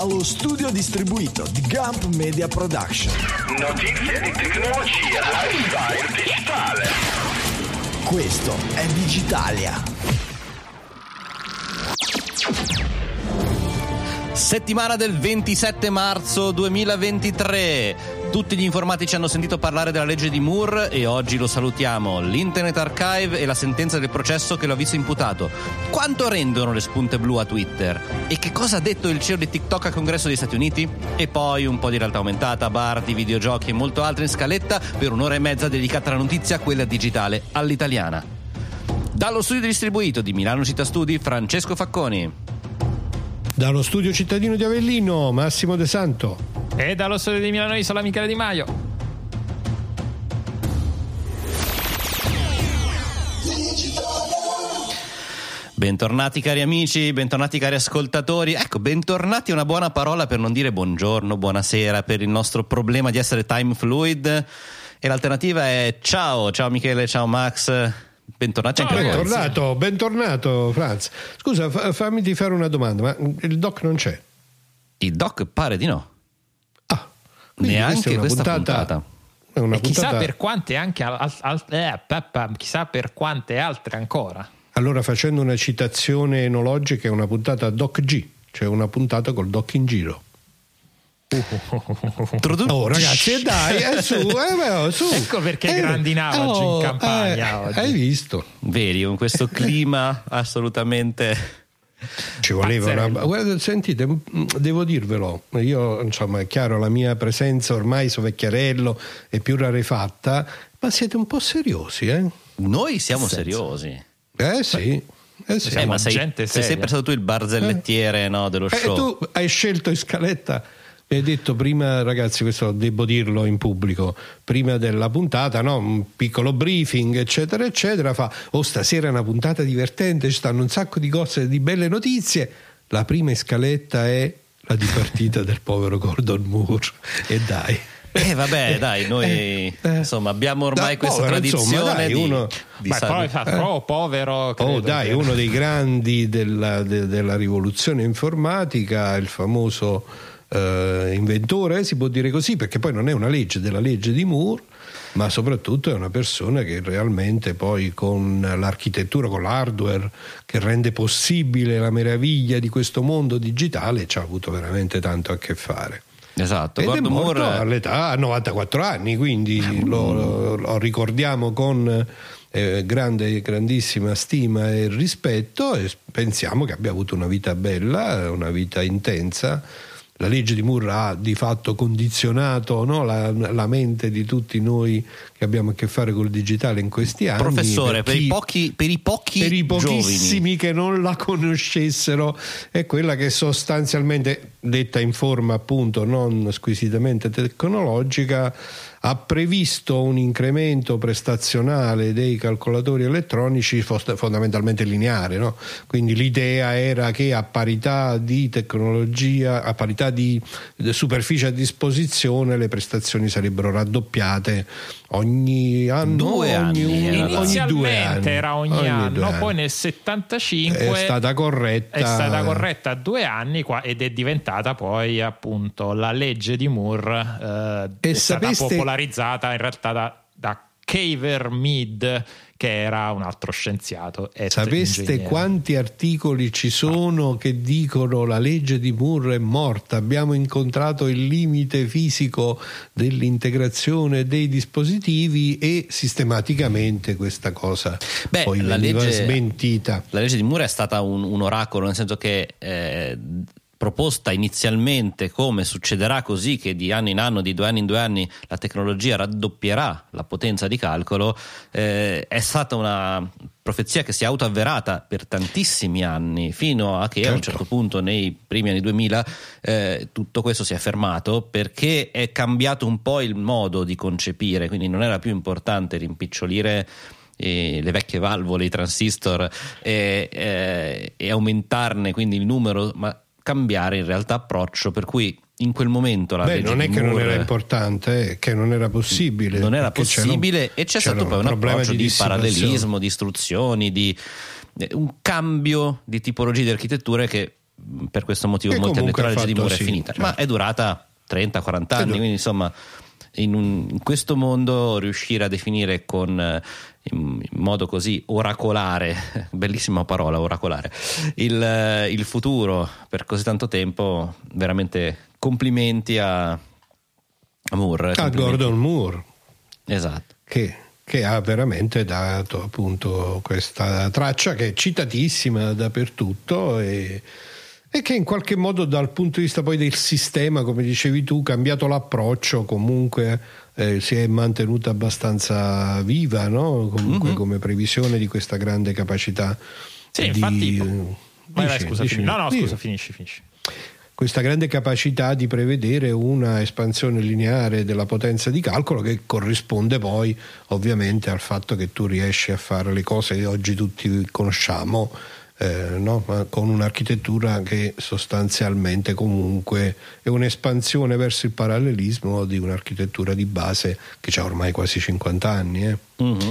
dallo studio distribuito di Gump Media Production. Notizie di tecnologia, lifestyle digitale. Questo è Digitalia. Settimana del 27 marzo 2023. Tutti gli informatici hanno sentito parlare della legge di Moore e oggi lo salutiamo. L'Internet Archive e la sentenza del processo che lo ha visto imputato. Quanto rendono le spunte blu a Twitter? E che cosa ha detto il CEO di TikTok al congresso degli Stati Uniti? E poi un po' di realtà aumentata, Bard, videogiochi e molto altro in scaletta per un'ora e mezza dedicata alla notizia, quella digitale, all'italiana. Dallo studio distribuito di Milano Città Studi, Francesco Facconi. Dallo studio cittadino di Avellino, Massimo De Santo. E dallo studio di Milano Isola, Michele Di Maio. Bentornati cari amici, bentornati cari ascoltatori. Ecco, bentornati è una buona parola per non dire buongiorno, buonasera, per il nostro problema di essere time fluid. E l'alternativa è ciao, ciao Michele, ciao Max. Bentornato, anche bentornato Franz. Scusa, fammi di fare una domanda, ma il doc non c'è? Il doc pare di no. Quindi neanche questa puntata. Una puntata... chissà per quante anche chissà per quante altre ancora. Allora, facendo una citazione enologica, è una puntata Doc G, cioè una puntata col doc in giro. Oh ragazzi, dai, su. Ecco perché grandinava in campagna oggi. Hai visto? Vedi, con questo clima assolutamente... Ci voleva guarda, sentite, devo dirvelo, io insomma è chiaro, la mia presenza ormai, so vecchiarello, è più rarefatta, ma siete un po' seriosi, eh? Noi siamo seriosi. Sì. Sì. Ma sei sempre stato tu il barzellettiere, no, dello show. Tu hai scelto in scaletta, mi hai detto prima, ragazzi, questo devo dirlo in pubblico, prima della puntata, no, un piccolo briefing eccetera eccetera, fa stasera è una puntata divertente, ci stanno un sacco di cose, di belle notizie, la prima in scaletta è la dipartita del povero Gordon Moore. E dai, insomma abbiamo ormai questa povero, tradizione, insomma, dai, uno dei grandi della rivoluzione informatica, il famoso inventore, si può dire così, perché poi non è una legge della legge di Moore, ma soprattutto è una persona che realmente poi con l'architettura, con l'hardware che rende possibile la meraviglia di questo mondo digitale, ci ha avuto veramente tanto a che fare. Esatto, ed è morto all'età a 94 anni, quindi lo ricordiamo con grandissima stima e rispetto, e pensiamo che abbia avuto una vita bella, una vita intensa. La legge di Moore ha di fatto condizionato, no, la mente di tutti noi che abbiamo a che fare col digitale in questi anni. Professore, per i pochissimi giovani che non la conoscessero, è quella che sostanzialmente, detta in forma appunto non squisitamente tecnologica, ha previsto un incremento prestazionale dei calcolatori elettronici fondamentalmente lineare, no? Quindi l'idea era che a parità di tecnologia, a parità di superficie a disposizione, le prestazioni sarebbero raddoppiate ogni anno. Inizialmente era ogni anno, poi nel 75 è stata corretta a 2 anni ed è diventata poi appunto la legge di Moore, è stata popolare, in realtà da Caver Mead, che era un altro scienziato. Sapeste quanti articoli ci sono che dicono la legge di Moore è morta, abbiamo incontrato il limite fisico dell'integrazione dei dispositivi, e sistematicamente questa cosa poi veniva smentita. La legge di Moore è stata un oracolo, nel senso che proposta inizialmente come succederà così, che di anno in anno, di 2 anni in 2 anni la tecnologia raddoppierà la potenza di calcolo, è stata una profezia che si è autoavverata per tantissimi anni, fino a che a un certo punto nei primi anni 2000 tutto questo si è fermato, perché è cambiato un po' il modo di concepire, quindi non era più importante rimpicciolire le vecchie valvole, i transistor e aumentarne quindi il numero, ma cambiare in realtà approccio, per cui in quel momento la legge non è che non era importante, che non era possibile, e c'è stato poi un approccio di parallelismo, di istruzioni, di un cambio di tipologie di architetture che per questo motivo molti hanno detto la legge di Moore è finita, certo. Ma è durata 30-40 anni, quindi insomma in questo mondo riuscire a definire in modo così oracolare, bellissima parola oracolare, il futuro per così tanto tempo, veramente complimenti a Moore, a Gordon Moore, esatto, che ha veramente dato appunto questa traccia che è citatissima dappertutto e che in qualche modo dal punto di vista poi del sistema, come dicevi tu, cambiato l'approccio, comunque si è mantenuta abbastanza viva, no? Comunque come previsione di questa grande capacità. Sì, infatti finisci. Questa grande capacità di prevedere una espansione lineare della potenza di calcolo, che corrisponde poi ovviamente al fatto che tu riesci a fare le cose che oggi tutti conosciamo, no? Ma con un'architettura che sostanzialmente comunque è un'espansione verso il parallelismo di un'architettura di base che ha ormai quasi 50 anni. Mm-hmm.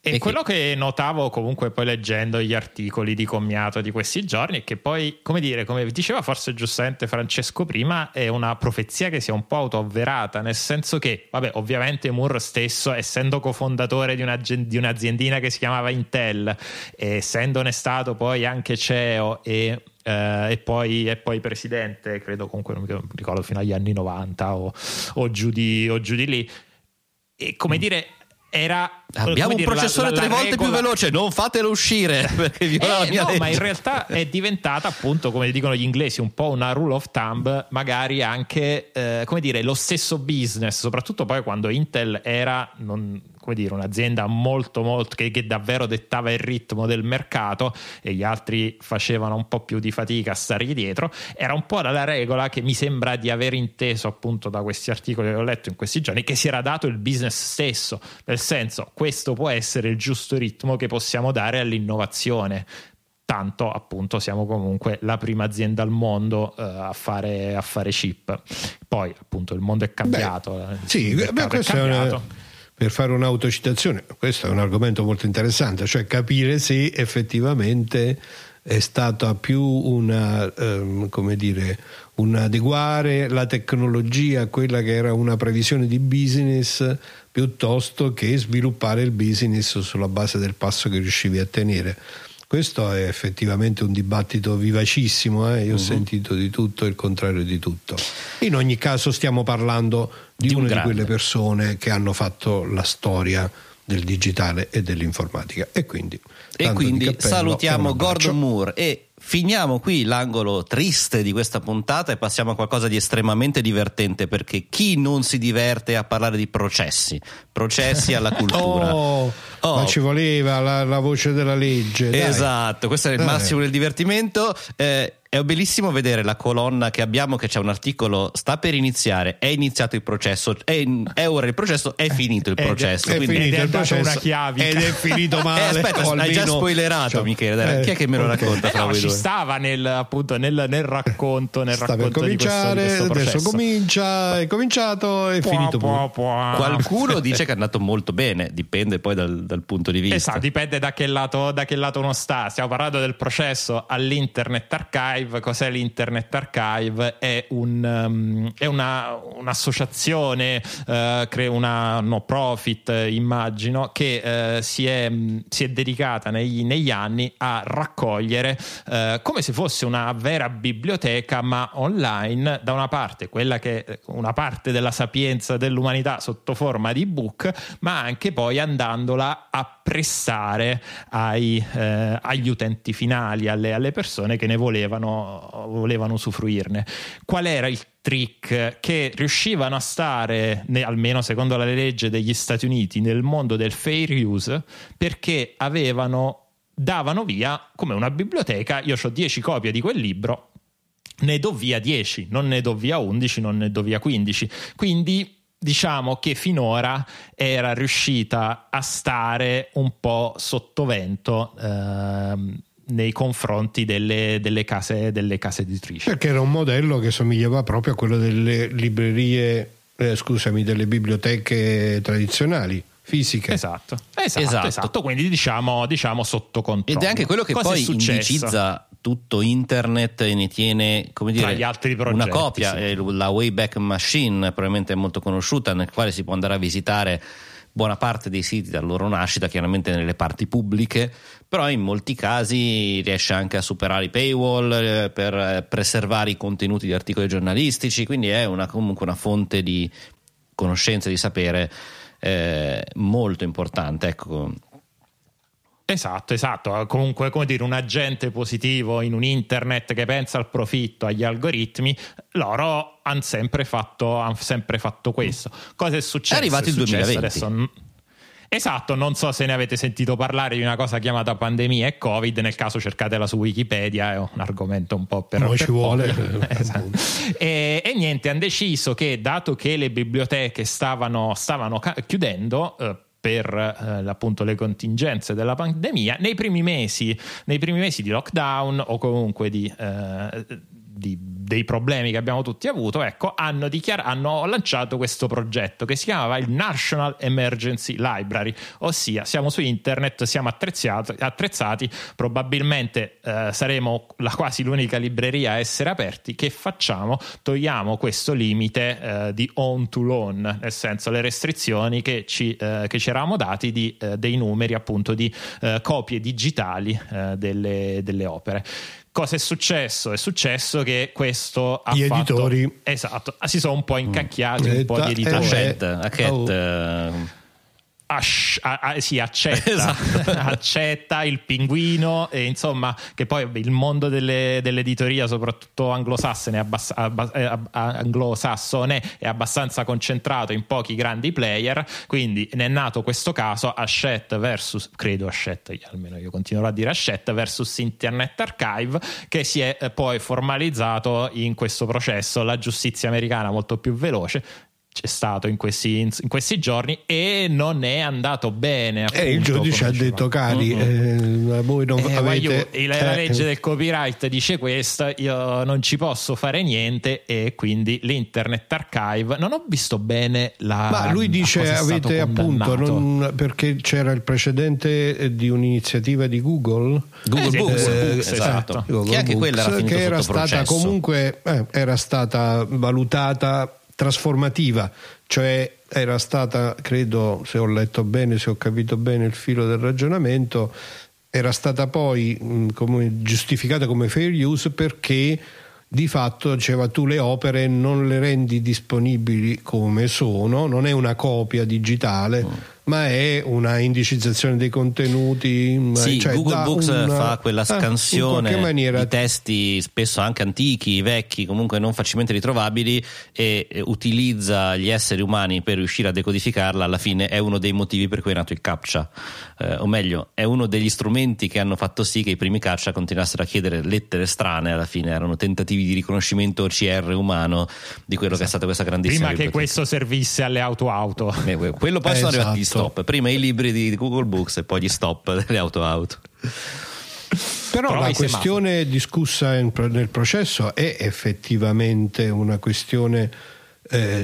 E quello che notavo comunque poi leggendo gli articoli di commiato di questi giorni è che poi, come diceva forse giustamente Francesco prima, è una profezia che si è un po' autoavverata, nel senso che, vabbè, ovviamente Moore stesso, essendo cofondatore di un'aziendina che si chiamava Intel, essendone stato poi anche CEO e poi presidente, credo, comunque non mi ricordo, fino agli anni 90 o giù di lì, e era, abbiamo un processore tre volte più veloce, non fatelo uscire perché viola la mia legge. Ma in realtà è diventata appunto, come dicono gli inglesi, un po' una rule of thumb, magari anche lo stesso business, soprattutto poi quando Intel era un'azienda molto che davvero dettava il ritmo del mercato e gli altri facevano un po' più di fatica a stargli dietro. Era un po' la regola che mi sembra di aver inteso appunto da questi articoli che ho letto in questi giorni, che si era dato il business stesso, nel senso, questo può essere il giusto ritmo che possiamo dare all'innovazione, tanto appunto siamo comunque la prima azienda al mondo a fare chip. Poi appunto il mondo è cambiato. Per fare un'autocitazione, questo è un argomento molto interessante, cioè capire se effettivamente è stata più un adeguare la tecnologia a quella che era una previsione di business, piuttosto che sviluppare il business sulla base del passo che riuscivi a tenere. Questo è effettivamente un dibattito vivacissimo, Io ho sentito di tutto e il contrario di tutto. In ogni caso stiamo parlando di una di quelle persone che hanno fatto la storia del digitale e dell'informatica, e quindi cappello, salutiamo Gordon Moore e finiamo qui l'angolo triste di questa puntata e passiamo a qualcosa di estremamente divertente, perché chi non si diverte a parlare di processi alla cultura? Ma ci voleva la voce della legge, dai. Esatto, questo è il massimo del divertimento. È bellissimo vedere la colonna che abbiamo, che c'è un articolo, sta per iniziare, è iniziato il processo, è ora il processo, è finito il processo, è finito il processo, una chiave, ed è finito male. Aspetta, hai già spoilerato, cioè, Michele, dai, chi è che me lo racconta? Fra voi ci due? Stava nel racconto di questo processo. Adesso comincia, è cominciato, è finito. Qualcuno dice che è andato molto bene, dipende poi dal punto di vista. Esatto, dipende da che lato uno sta. Stiamo parlando del processo all'Internet Archive. Cos'è l'Internet Archive? È un'associazione, una no profit, immagino, che si è dedicata negli anni a raccogliere, come se fosse una vera biblioteca ma online, da una parte quella che è una parte della sapienza dell'umanità sotto forma di book, ma anche poi andandola a prestare agli utenti finali, alle persone che ne volevano usufruirne. Qual era il trick? Che riuscivano a stare, almeno secondo la legge degli Stati Uniti, nel mondo del fair use, perché davano via come una biblioteca. Io ho 10 copie di quel libro, ne do via 10, non ne do via 11, non ne do via 15. Quindi diciamo che finora era riuscita a stare un po' sottovento nei confronti delle case editrici, perché era un modello che somigliava proprio a quello delle delle biblioteche tradizionali fisiche. Esatto. Quindi diciamo sotto controllo. Ed è anche quello che poi indicizza tutto internet e ne tiene, come dire, tra gli altri progetti, una copia, sì. La Wayback Machine probabilmente è molto conosciuta, nel quale si può andare a visitare buona parte dei siti dalla loro nascita, chiaramente nelle parti pubbliche, però in molti casi riesce anche a superare i paywall per preservare i contenuti di articoli giornalistici, quindi è una, comunque una fonte di conoscenza, di sapere molto importante, ecco. Esatto, comunque, come dire, un agente positivo in un internet che pensa al profitto, agli algoritmi. Loro hanno sempre fatto questo. Cosa è successo? È arrivato il 2020. Adesso... Esatto, non so se ne avete sentito parlare di una cosa chiamata pandemia e Covid, nel caso cercatela su Wikipedia, è un argomento un po' per... No, ci vuole. Esatto. E niente, hanno deciso che, dato che le biblioteche stavano chiudendo... per appunto le contingenze della pandemia, nei primi mesi di lockdown o comunque dei problemi che abbiamo tutti avuto, ecco, hanno lanciato questo progetto che si chiamava il National Emergency Library, ossia siamo su internet, siamo attrezzati, probabilmente saremo quasi l'unica libreria a essere aperti. Che facciamo? Togliamo questo limite di on to loan, nel senso le restrizioni che ci eravamo dati dei numeri appunto di copie digitali delle opere. Cosa è successo? È successo che questo ha fatto... Gli editori... Esatto, si sono un po' incacchiati, un po' di editori. Accetta, esatto. Accetta il pinguino, e insomma, che poi il mondo dell'editoria, soprattutto anglosassone, è abbastanza concentrato in pochi grandi player, quindi ne è nato questo caso Hachette versus, credo Hachette, almeno io continuerò a dire Hachette versus Internet Archive, che si è poi formalizzato in questo processo. La giustizia americana molto più veloce c'è stato in questi giorni e non è andato bene, appunto, il giudice ha detto cari voi non avete... la legge del copyright dice questo, io non ci posso fare niente, e quindi l'Internet Archive, non ho visto bene la... Ma lui dice avete appunto perché c'era il precedente di un'iniziativa di Google Books, esatto. Google che anche Books, quella era che era stata processo. Comunque era stata valutata trasformativa, cioè era stata, credo, se ho letto bene, se ho capito bene il filo del ragionamento, era stata poi giustificata come fair use, perché di fatto diceva tu le opere non le rendi disponibili come sono, non è una copia digitale ma è una indicizzazione dei contenuti. Sì, cioè Google Books fa quella scansione di testi spesso anche antichi, vecchi, comunque non facilmente ritrovabili, e utilizza gli esseri umani per riuscire a decodificarla. Alla fine è uno dei motivi per cui è nato il CAPTCHA, o meglio è uno degli strumenti che hanno fatto sì che i primi CAPTCHA continuassero a chiedere lettere strane. Alla fine erano tentativi di riconoscimento OCR umano di quello, esatto, che è stata questa grandissima prima biblioteca. Che questo servisse alle auto quello poi sono, esatto, arrivati stop. Prima i libri di Google Books e poi gli stop delle auto. Però la questione discussa nel processo è effettivamente una questione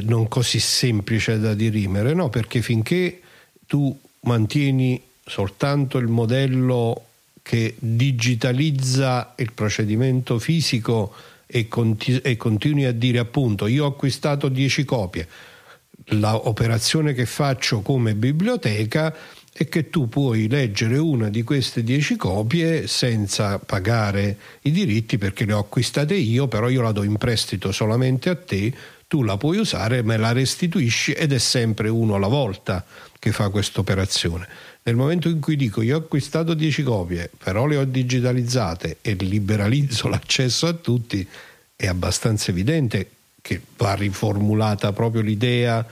non così semplice da dirimere, no? Perché finché tu mantieni soltanto il modello che digitalizza il procedimento fisico e continui a dire appunto io ho acquistato 10 copie, l'operazione che faccio come biblioteca è che tu puoi leggere una di queste 10 copie senza pagare i diritti, perché le ho acquistate io, però io la do in prestito solamente a te, tu la puoi usare, me la restituisci, ed è sempre uno alla volta che fa questa operazione. Nel momento in cui dico io ho acquistato 10 copie, però le ho digitalizzate e liberalizzo l'accesso a tutti, è abbastanza evidente che va riformulata proprio l'idea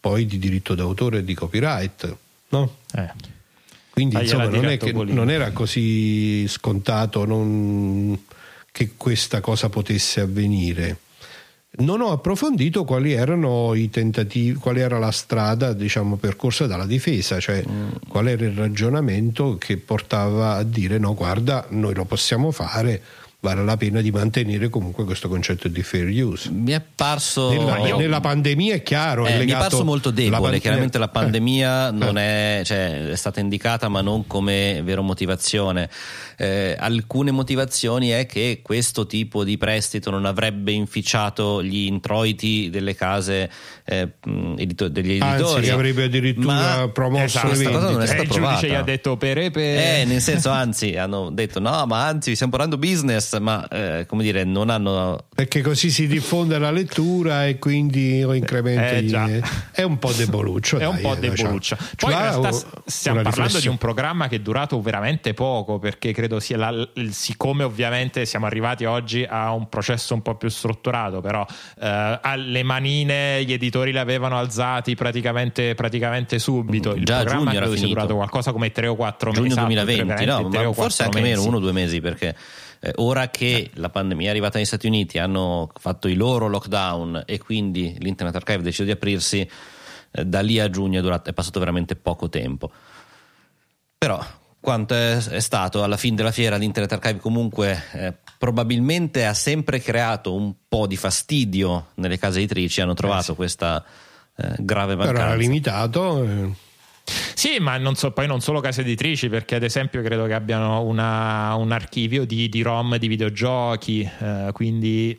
poi di diritto d'autore e di copyright, no? Quindi insomma non era così scontato che questa cosa potesse avvenire. Non ho approfondito quali erano i tentativi, qual era la strada, diciamo, percorsa dalla difesa, cioè qual era il ragionamento che portava a dire no, guarda, noi lo possiamo fare, vale la pena di mantenere comunque questo concetto di fair use. Mi è parso nella pandemia, è chiaro, è legato, mi è parso molto debole, chiaramente la pandemia non è, cioè, è stata indicata ma non come vero motivazione. Alcune motivazioni è che questo tipo di prestito non avrebbe inficiato gli introiti delle case degli editori, anzi avrebbe addirittura promosso le vendite. Cosa non è stata provata. Il giudice gli ha detto nel senso, anzi hanno detto no, ma anzi stiamo parlando business, ma come dire, non hanno, perché così si diffonde la lettura e quindi incrementa è un po' deboluccio, poi in realtà stiamo parlando di un programma che è durato veramente poco, perché credo sia siccome ovviamente siamo arrivati oggi a un processo un po' più strutturato, però alle manine gli editori l'avevano alzati praticamente subito. Il programma credo sia durato qualcosa come 3 o 4 mesi, giugno 2020, ma forse anche meno, 1 o 2 mesi, perché ora che la pandemia è arrivata negli Stati Uniti, hanno fatto i loro lockdown e quindi l'Internet Archive decide di aprirsi, da lì a giugno è passato veramente poco tempo. Però quanto è stato alla fine della fiera, l'Internet Archive comunque probabilmente ha sempre creato un po' di fastidio nelle case editrici, hanno trovato questa grave mancanza. Però ha limitato... Sì, ma poi non solo case editrici, perché ad esempio credo che abbiano un archivio di ROM di videogiochi, quindi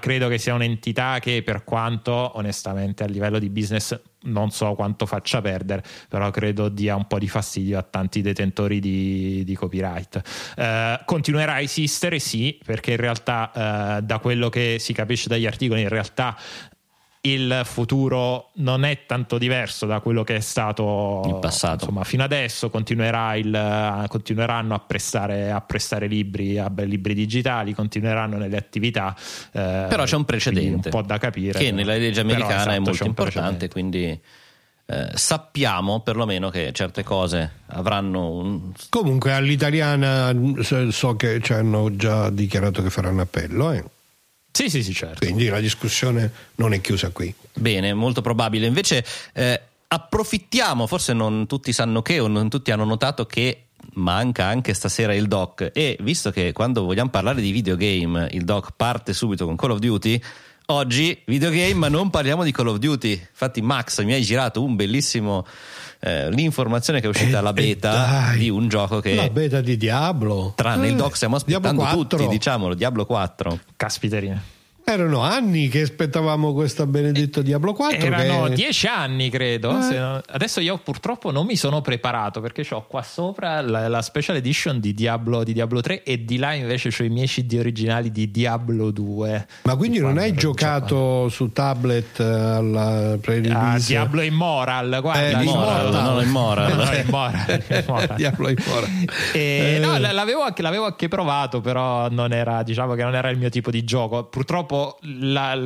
credo che sia un'entità che, per quanto onestamente a livello di business non so quanto faccia perdere, però credo dia un po' di fastidio a tanti detentori di copyright. Continuerà a esistere, sì, perché in realtà da quello che si capisce dagli articoli, in realtà il futuro non è tanto diverso da quello che è stato in passato. Insomma, fino adesso continueranno a prestare libri a libri digitali, continueranno nelle attività, però c'è un precedente un po' da capire, che nella legge americana è molto importante, quindi sappiamo perlomeno che certe cose avranno comunque all'italiana, so che ci hanno già dichiarato che faranno appello, Sì, certo. Quindi la discussione non è chiusa qui. Bene, molto probabile. Invece approfittiamo, forse non tutti sanno che, o non tutti hanno notato che manca anche stasera il doc, e visto che quando vogliamo parlare di videogame il doc parte subito con Call of Duty, oggi videogame ma non parliamo di Call of Duty. Infatti Max mi hai girato un bellissimo l'informazione che è uscita la beta di un gioco che la beta di Diablo, tranne il doc stiamo aspettando tutti, diciamolo, Diablo 4. Caspiterina, erano anni che aspettavamo questa benedetta Diablo 4, erano 10 anni credo. Adesso io purtroppo non mi sono preparato, perché ho qua sopra la special edition di Diablo 3 e di là invece c'ho i miei CD originali di Diablo 2. Ma quindi non hai giocato su tablet alla pre-release? Diablo Immortal, guarda, Immortal. Diablo Immortal. No, l'avevo anche provato, però non era il mio tipo di gioco. Purtroppo la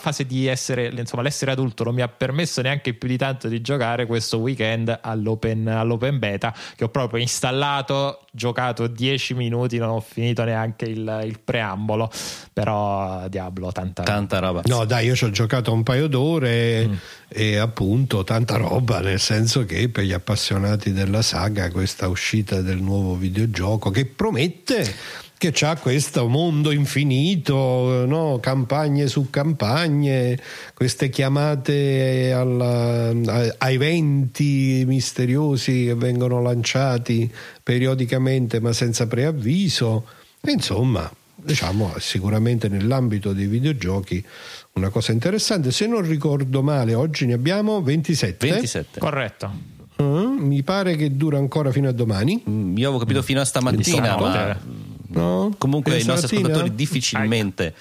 fase di essere, insomma, l'essere adulto non mi ha permesso neanche più di tanto di giocare questo weekend all'open beta, che ho proprio installato, giocato 10 minuti, non ho finito neanche il preambolo. Però Diablo, tanta roba. No dai, io ci ho giocato un paio d'ore e appunto tanta roba, nel senso che per gli appassionati della saga questa uscita del nuovo videogioco che promette che c'ha questo mondo infinito, no? Campagne su campagne, queste chiamate ai venti misteriosi che vengono lanciati periodicamente ma senza preavviso. E insomma, diciamo, sicuramente nell'ambito dei videogiochi una cosa interessante. Se non ricordo male, oggi ne abbiamo 27. Corretto. Mi pare che dura ancora fino a domani. Io avevo capito fino a stamattina, No? Comunque i nostri ascoltatori difficilmente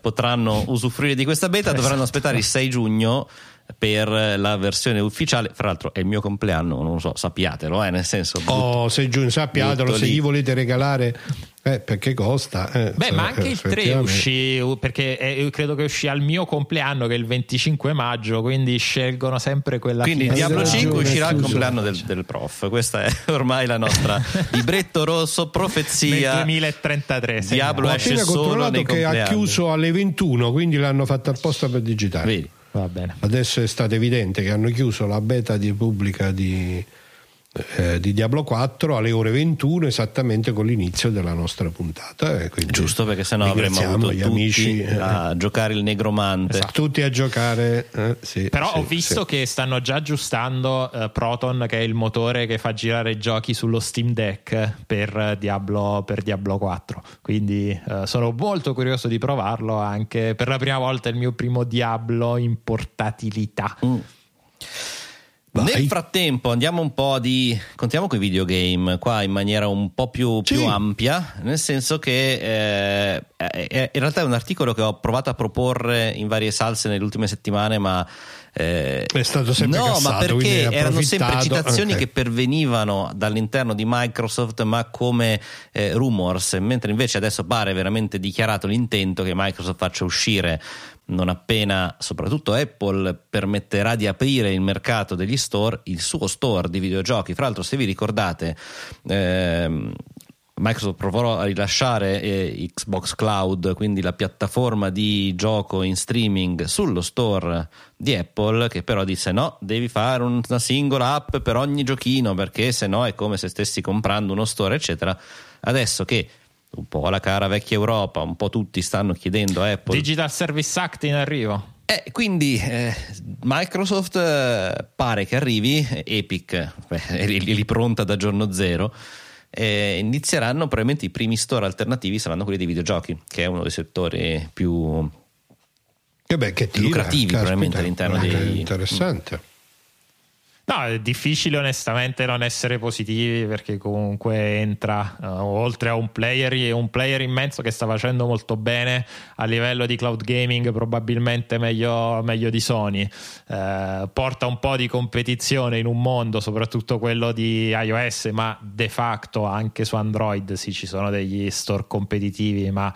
potranno usufruire di questa beta, dovranno aspettare il 6 giugno per la versione ufficiale. Fra l'altro è il mio compleanno, non lo so, sappiatelo, nel senso, 6 giugno, sappiatelo, se gli volete regalare, perché costa. Ma anche il 3 uscì, perché credo che uscì al mio compleanno, che è il 25 maggio, quindi scelgono sempre quella, quindi Diablo 5 uscirà al compleanno del prof. Questa è ormai la nostra libretto rosso, profezia. Nel 2033 Diablo esce solo nei compleanni. Ho appena controllato che ha chiuso alle 21, quindi l'hanno fatta apposta per digitare. Vedi? Va bene. Adesso è stato evidente che hanno chiuso la beta di pubblica di di Diablo 4 alle ore 21 esattamente con l'inizio della nostra puntata, quindi giusto, perché sennò avremmo avuto gli tutti amici a giocare il negromante, esatto, tutti a giocare, sì, però sì, ho visto che stanno già aggiustando Proton, che è il motore che fa girare i giochi sullo Steam Deck per Diablo 4, quindi sono molto curioso di provarlo, anche per la prima volta il mio primo Diablo in portatilità. Vai. Nel frattempo andiamo un po' continuiamo con i videogame qua in maniera un po' più ampia, nel senso che in realtà è un articolo che ho provato a proporre in varie salse nelle ultime settimane, ma è stato sempre cassato, ma perché erano sempre citazioni che pervenivano dall'interno di Microsoft, ma come rumors, mentre invece adesso pare veramente dichiarato l'intento che Microsoft faccia uscire non appena soprattutto Apple permetterà di aprire il mercato degli store, il suo store di videogiochi. Fra l'altro, se vi ricordate, Microsoft provò a rilasciare Xbox Cloud, quindi la piattaforma di gioco in streaming sullo store di Apple, che però disse no, devi fare una singola app per ogni giochino, perché se no è come se stessi comprando uno store, eccetera. Adesso che un po' la cara vecchia Europa, un po' tutti stanno chiedendo a Apple Digital Service Act in arrivo, quindi Microsoft pare che arrivi, Epic è lì pronta da giorno zero, inizieranno probabilmente i primi store alternativi, saranno quelli dei videogiochi, che è uno dei settori più lucrativi probabilmente all'interno dei... Interessante. No, è difficile onestamente non essere positivi, perché comunque entra oltre a un player immenso che sta facendo molto bene a livello di cloud gaming, probabilmente meglio di Sony, porta un po' di competizione in un mondo, soprattutto quello di iOS, ma de facto anche su Android sì, ci sono degli store competitivi, ma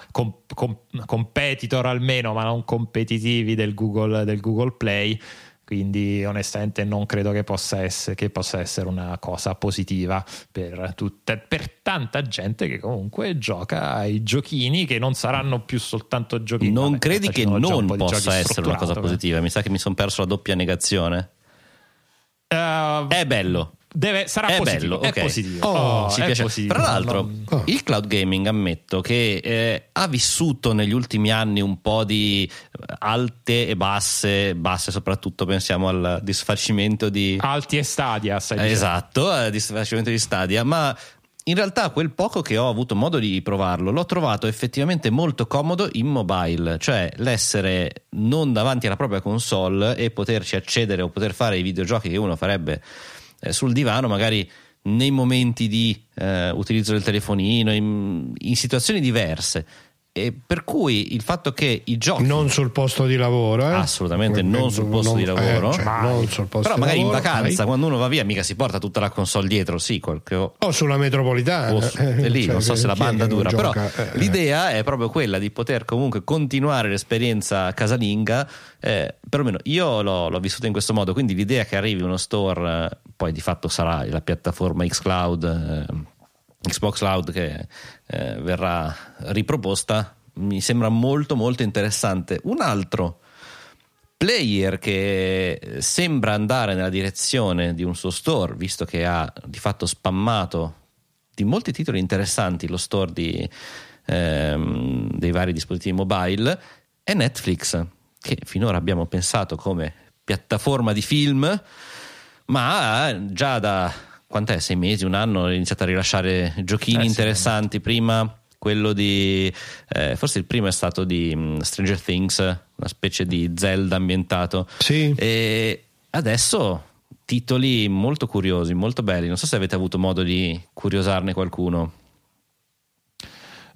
competitor almeno, ma non competitivi del Google Play. Quindi onestamente non credo che possa essere una cosa positiva per tanta gente che comunque gioca ai giochini, che non saranno più soltanto giochini. Non credi che non possa essere una cosa positiva? Mi sa che mi sono perso la doppia negazione. È bello. Sarà è positivo, bello, okay. È positivo. Ci piace. Positivo. Tra l'altro il cloud gaming, ammetto che ha vissuto negli ultimi anni un po' di alte e basse, soprattutto pensiamo al disfacimento di alti e Stadia, esatto, disfacimento di Stadia, ma in realtà quel poco che ho avuto modo di provarlo l'ho trovato effettivamente molto comodo in mobile, cioè l'essere non davanti alla propria console e poterci accedere o poter fare i videogiochi che uno farebbe sul divano, magari nei momenti di utilizzo del telefonino, in situazioni diverse, e per cui il fatto che i giochi non sul posto di lavoro, assolutamente non sul posto di lavoro, però magari in vacanza quando uno va via mica si porta tutta la console dietro, sì, qualche o sulla metropolitana e lì non so se la banda dura, però l'idea è proprio quella di poter comunque continuare l'esperienza casalinga, perlomeno io l'ho vissuta in questo modo, quindi l'idea che arrivi uno store, poi di fatto sarà la piattaforma Xbox Cloud che verrà riproposta, mi sembra molto molto interessante. Un altro player che sembra andare nella direzione di un suo store, visto che ha di fatto spammato di molti titoli interessanti lo store dei vari dispositivi mobile, è Netflix, che finora abbiamo pensato come piattaforma di film, ma già da quant'è? 6 mesi, un anno, ha iniziato a rilasciare giochini interessanti. Prima quello di forse il primo è stato di Stranger Things, una specie di Zelda ambientato, sì. E adesso titoli molto curiosi, molto belli, non so se avete avuto modo di curiosarne qualcuno.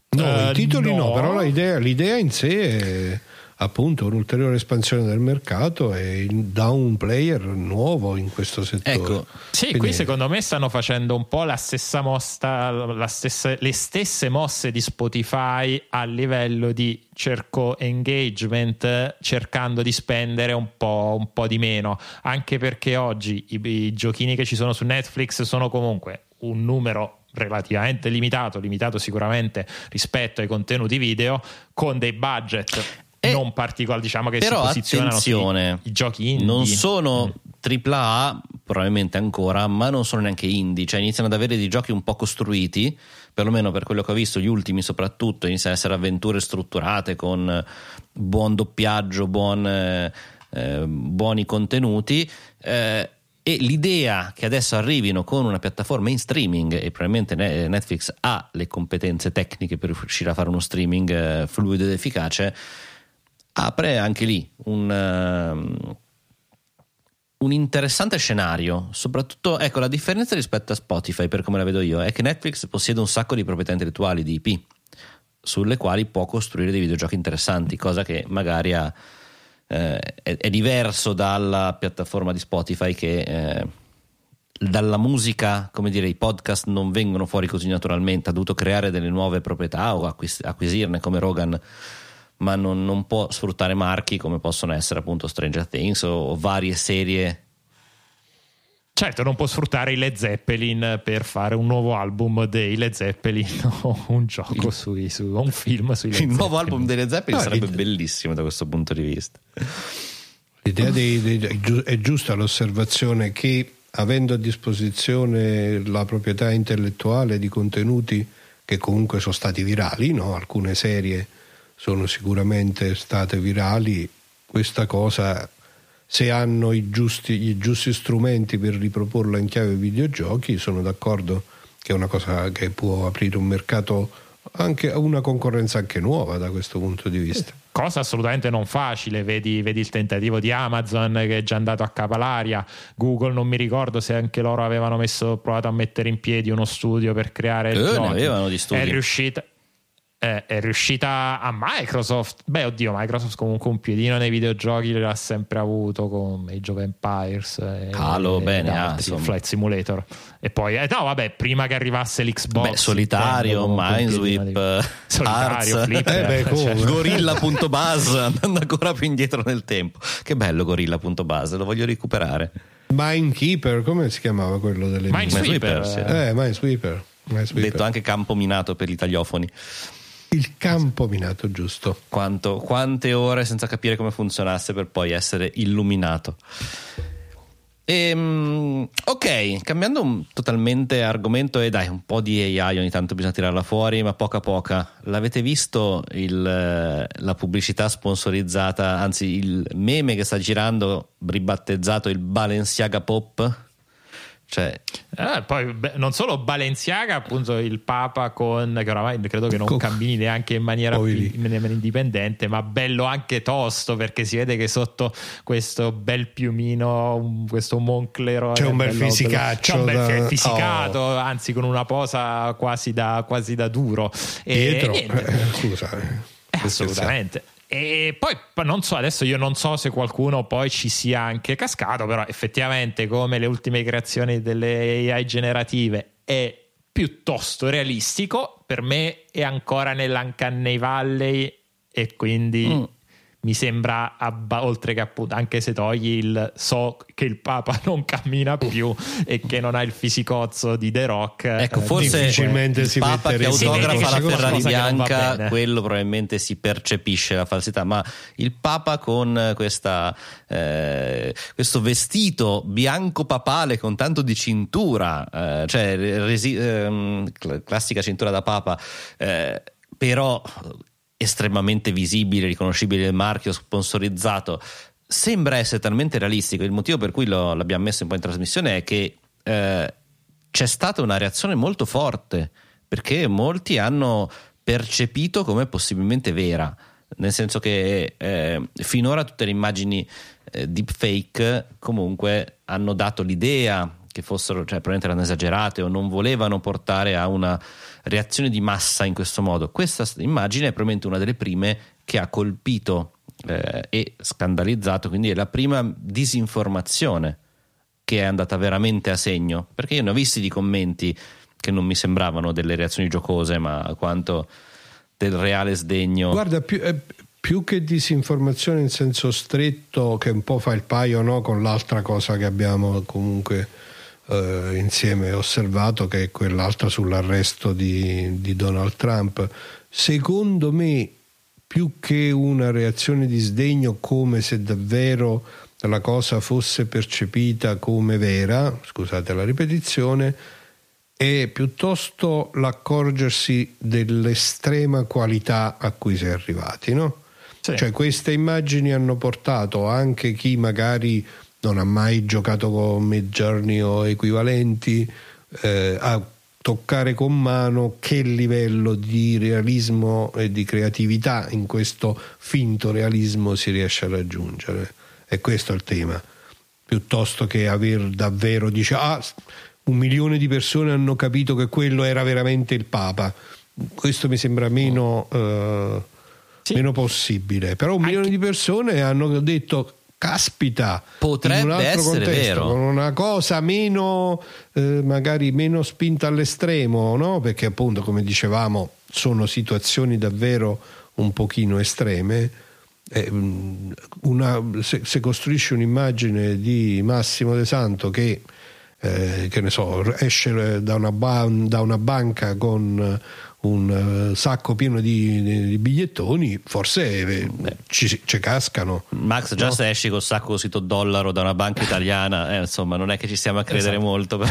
No, i titoli no, però l'idea in sé è appunto un'ulteriore espansione del mercato e da un player nuovo in questo settore. Ecco, sì, quindi qui secondo me stanno facendo un po' la stessa mossa, le stesse mosse di Spotify a livello di cerco engagement, cercando di spendere un po' di meno, anche perché oggi i giochini che ci sono su Netflix sono comunque un numero relativamente limitato sicuramente rispetto ai contenuti video, con dei budget non particolare, diciamo che però si posizionano i giochi indie. Non sono AAA probabilmente ancora, ma non sono neanche indie, cioè iniziano ad avere dei giochi un po' costruiti, perlomeno per quello che ho visto, gli ultimi soprattutto, iniziano ad essere avventure strutturate con buon doppiaggio, buoni contenuti, e l'idea che adesso arrivino con una piattaforma in streaming, e probabilmente Netflix ha le competenze tecniche per riuscire a fare uno streaming fluido ed efficace, apre anche lì un interessante scenario. Soprattutto, ecco, la differenza rispetto a Spotify, per come la vedo io, è che Netflix possiede un sacco di proprietà intellettuali, di IP, sulle quali può costruire dei videogiochi interessanti, cosa che magari ha... è diverso dalla piattaforma di Spotify, che dalla musica, come dire, i podcast non vengono fuori così naturalmente, ha dovuto creare delle nuove proprietà o acquisirne come Rogan, ma non può sfruttare marchi come possono essere appunto Stranger Things o varie serie. Certo, non può sfruttare i Led Zeppelin per fare un nuovo album dei Led Zeppelin o un gioco o un film sui Led Zeppelin. Il nuovo album dei Led Zeppelin sarebbe bellissimo da questo punto di vista. L'idea è giusta l'osservazione che, avendo a disposizione la proprietà intellettuale di contenuti che comunque sono stati virali, no? Alcune serie sono sicuramente state virali, questa cosa... se hanno i giusti strumenti per riproporla in chiave videogiochi, sono d'accordo che è una cosa che può aprire un mercato, anche una concorrenza anche nuova da questo punto di vista. Cosa assolutamente non facile, vedi il tentativo di Amazon che è già andato a cavalariaria, Google non mi ricordo se anche loro avevano provato a mettere in piedi uno studio per creare il gioco. Ne avevano di studi. È riuscita a Microsoft. Beh, oddio, Microsoft comunque un piedino nei videogiochi l'ha sempre avuto con Age of Empires Flight Simulator, e poi prima che arrivasse l'Xbox, Solitario, Minesweep, Solitario, Gorilla.buzz, andando ancora più indietro nel tempo. Che bello Gorilla.buzz, lo voglio recuperare. Minekeeper, come si chiamava quello delle Minesweeper. Detto anche campo minato per gli italofoni. Il campo minato, giusto. Quante ore senza capire come funzionasse, per poi essere illuminato. Ok, cambiando totalmente argomento, e dai, un po' di AI ogni tanto bisogna tirarla fuori, ma poca. L'avete visto la pubblicità sponsorizzata, anzi il meme che sta girando, ribattezzato il Balenciaga Pop? Cioè, poi non solo Balenciaga, appunto il Papa, con che oramai credo che non cammini neanche in maniera indipendente, ma bello anche tosto, perché si vede che sotto questo bel piumino, questo Monclerone, c'è un bel fisicaccio, c'è un bel fisicato, anzi con una posa quasi da duro dietro, e scusa, assolutamente. E poi non so, adesso io non so se qualcuno poi ci sia anche cascato, però effettivamente, come le ultime creazioni delle AI generative, è piuttosto realistico. Per me è ancora nell'Uncanny Valley, e quindi mi sembra, oltre che appunto, anche se togli so che il Papa non cammina più e che non ha il fisicozzo di The Rock, ecco, forse difficilmente il Papa che autografa la Ferrari bianca, quello probabilmente si percepisce la falsità, ma il Papa con questo vestito bianco papale con tanto di cintura, classica cintura da Papa, però estremamente visibile, riconoscibile il marchio sponsorizzato, sembra essere talmente realistico. Il motivo per cui l'abbiamo messo un po' in trasmissione è che c'è stata una reazione molto forte, perché molti hanno percepito come possibilmente vera, nel senso che finora tutte le immagini deepfake comunque hanno dato l'idea che fossero, cioè probabilmente erano esagerate o non volevano portare a una reazione di massa in questo modo. Questa immagine è probabilmente una delle prime che ha colpito e scandalizzato, quindi è la prima disinformazione che è andata veramente a segno, perché io ne ho visti di commenti che non mi sembravano delle reazioni giocose, ma quanto del reale sdegno. Guarda, più che disinformazione in senso stretto, che un po' fa il paio, no, con l'altra cosa che abbiamo comunque insieme osservato, che è quell'altra sull'arresto di Donald Trump. Secondo me, più che una reazione di sdegno, come se davvero la cosa fosse percepita come vera, scusate la ripetizione, è piuttosto l'accorgersi dell'estrema qualità a cui si è arrivati, no? Sì. Cioè queste immagini hanno portato anche chi magari non ha mai giocato con Midjourney o equivalenti a toccare con mano che livello di realismo e di creatività in questo finto realismo si riesce a raggiungere. E questo è il tema, piuttosto che aver davvero, dice, ah, 1 milione di persone hanno capito che quello era veramente il Papa. Questo mi sembra meno, sì, meno possibile. Però 1 milione di persone hanno detto, caspita, potrebbe in un altro essere contesto, vero, con una cosa meno magari meno spinta all'estremo, no? Perché appunto, come dicevamo, sono situazioni davvero un pochino estreme. Se costruisci un'immagine di Massimo De Santo che ne so, esce da una banca con un sacco pieno di bigliettoni, forse ci cascano. Max, già, no? Se esci col sacco così $1 da una banca italiana, insomma, non è che ci stiamo a credere, esatto, molto.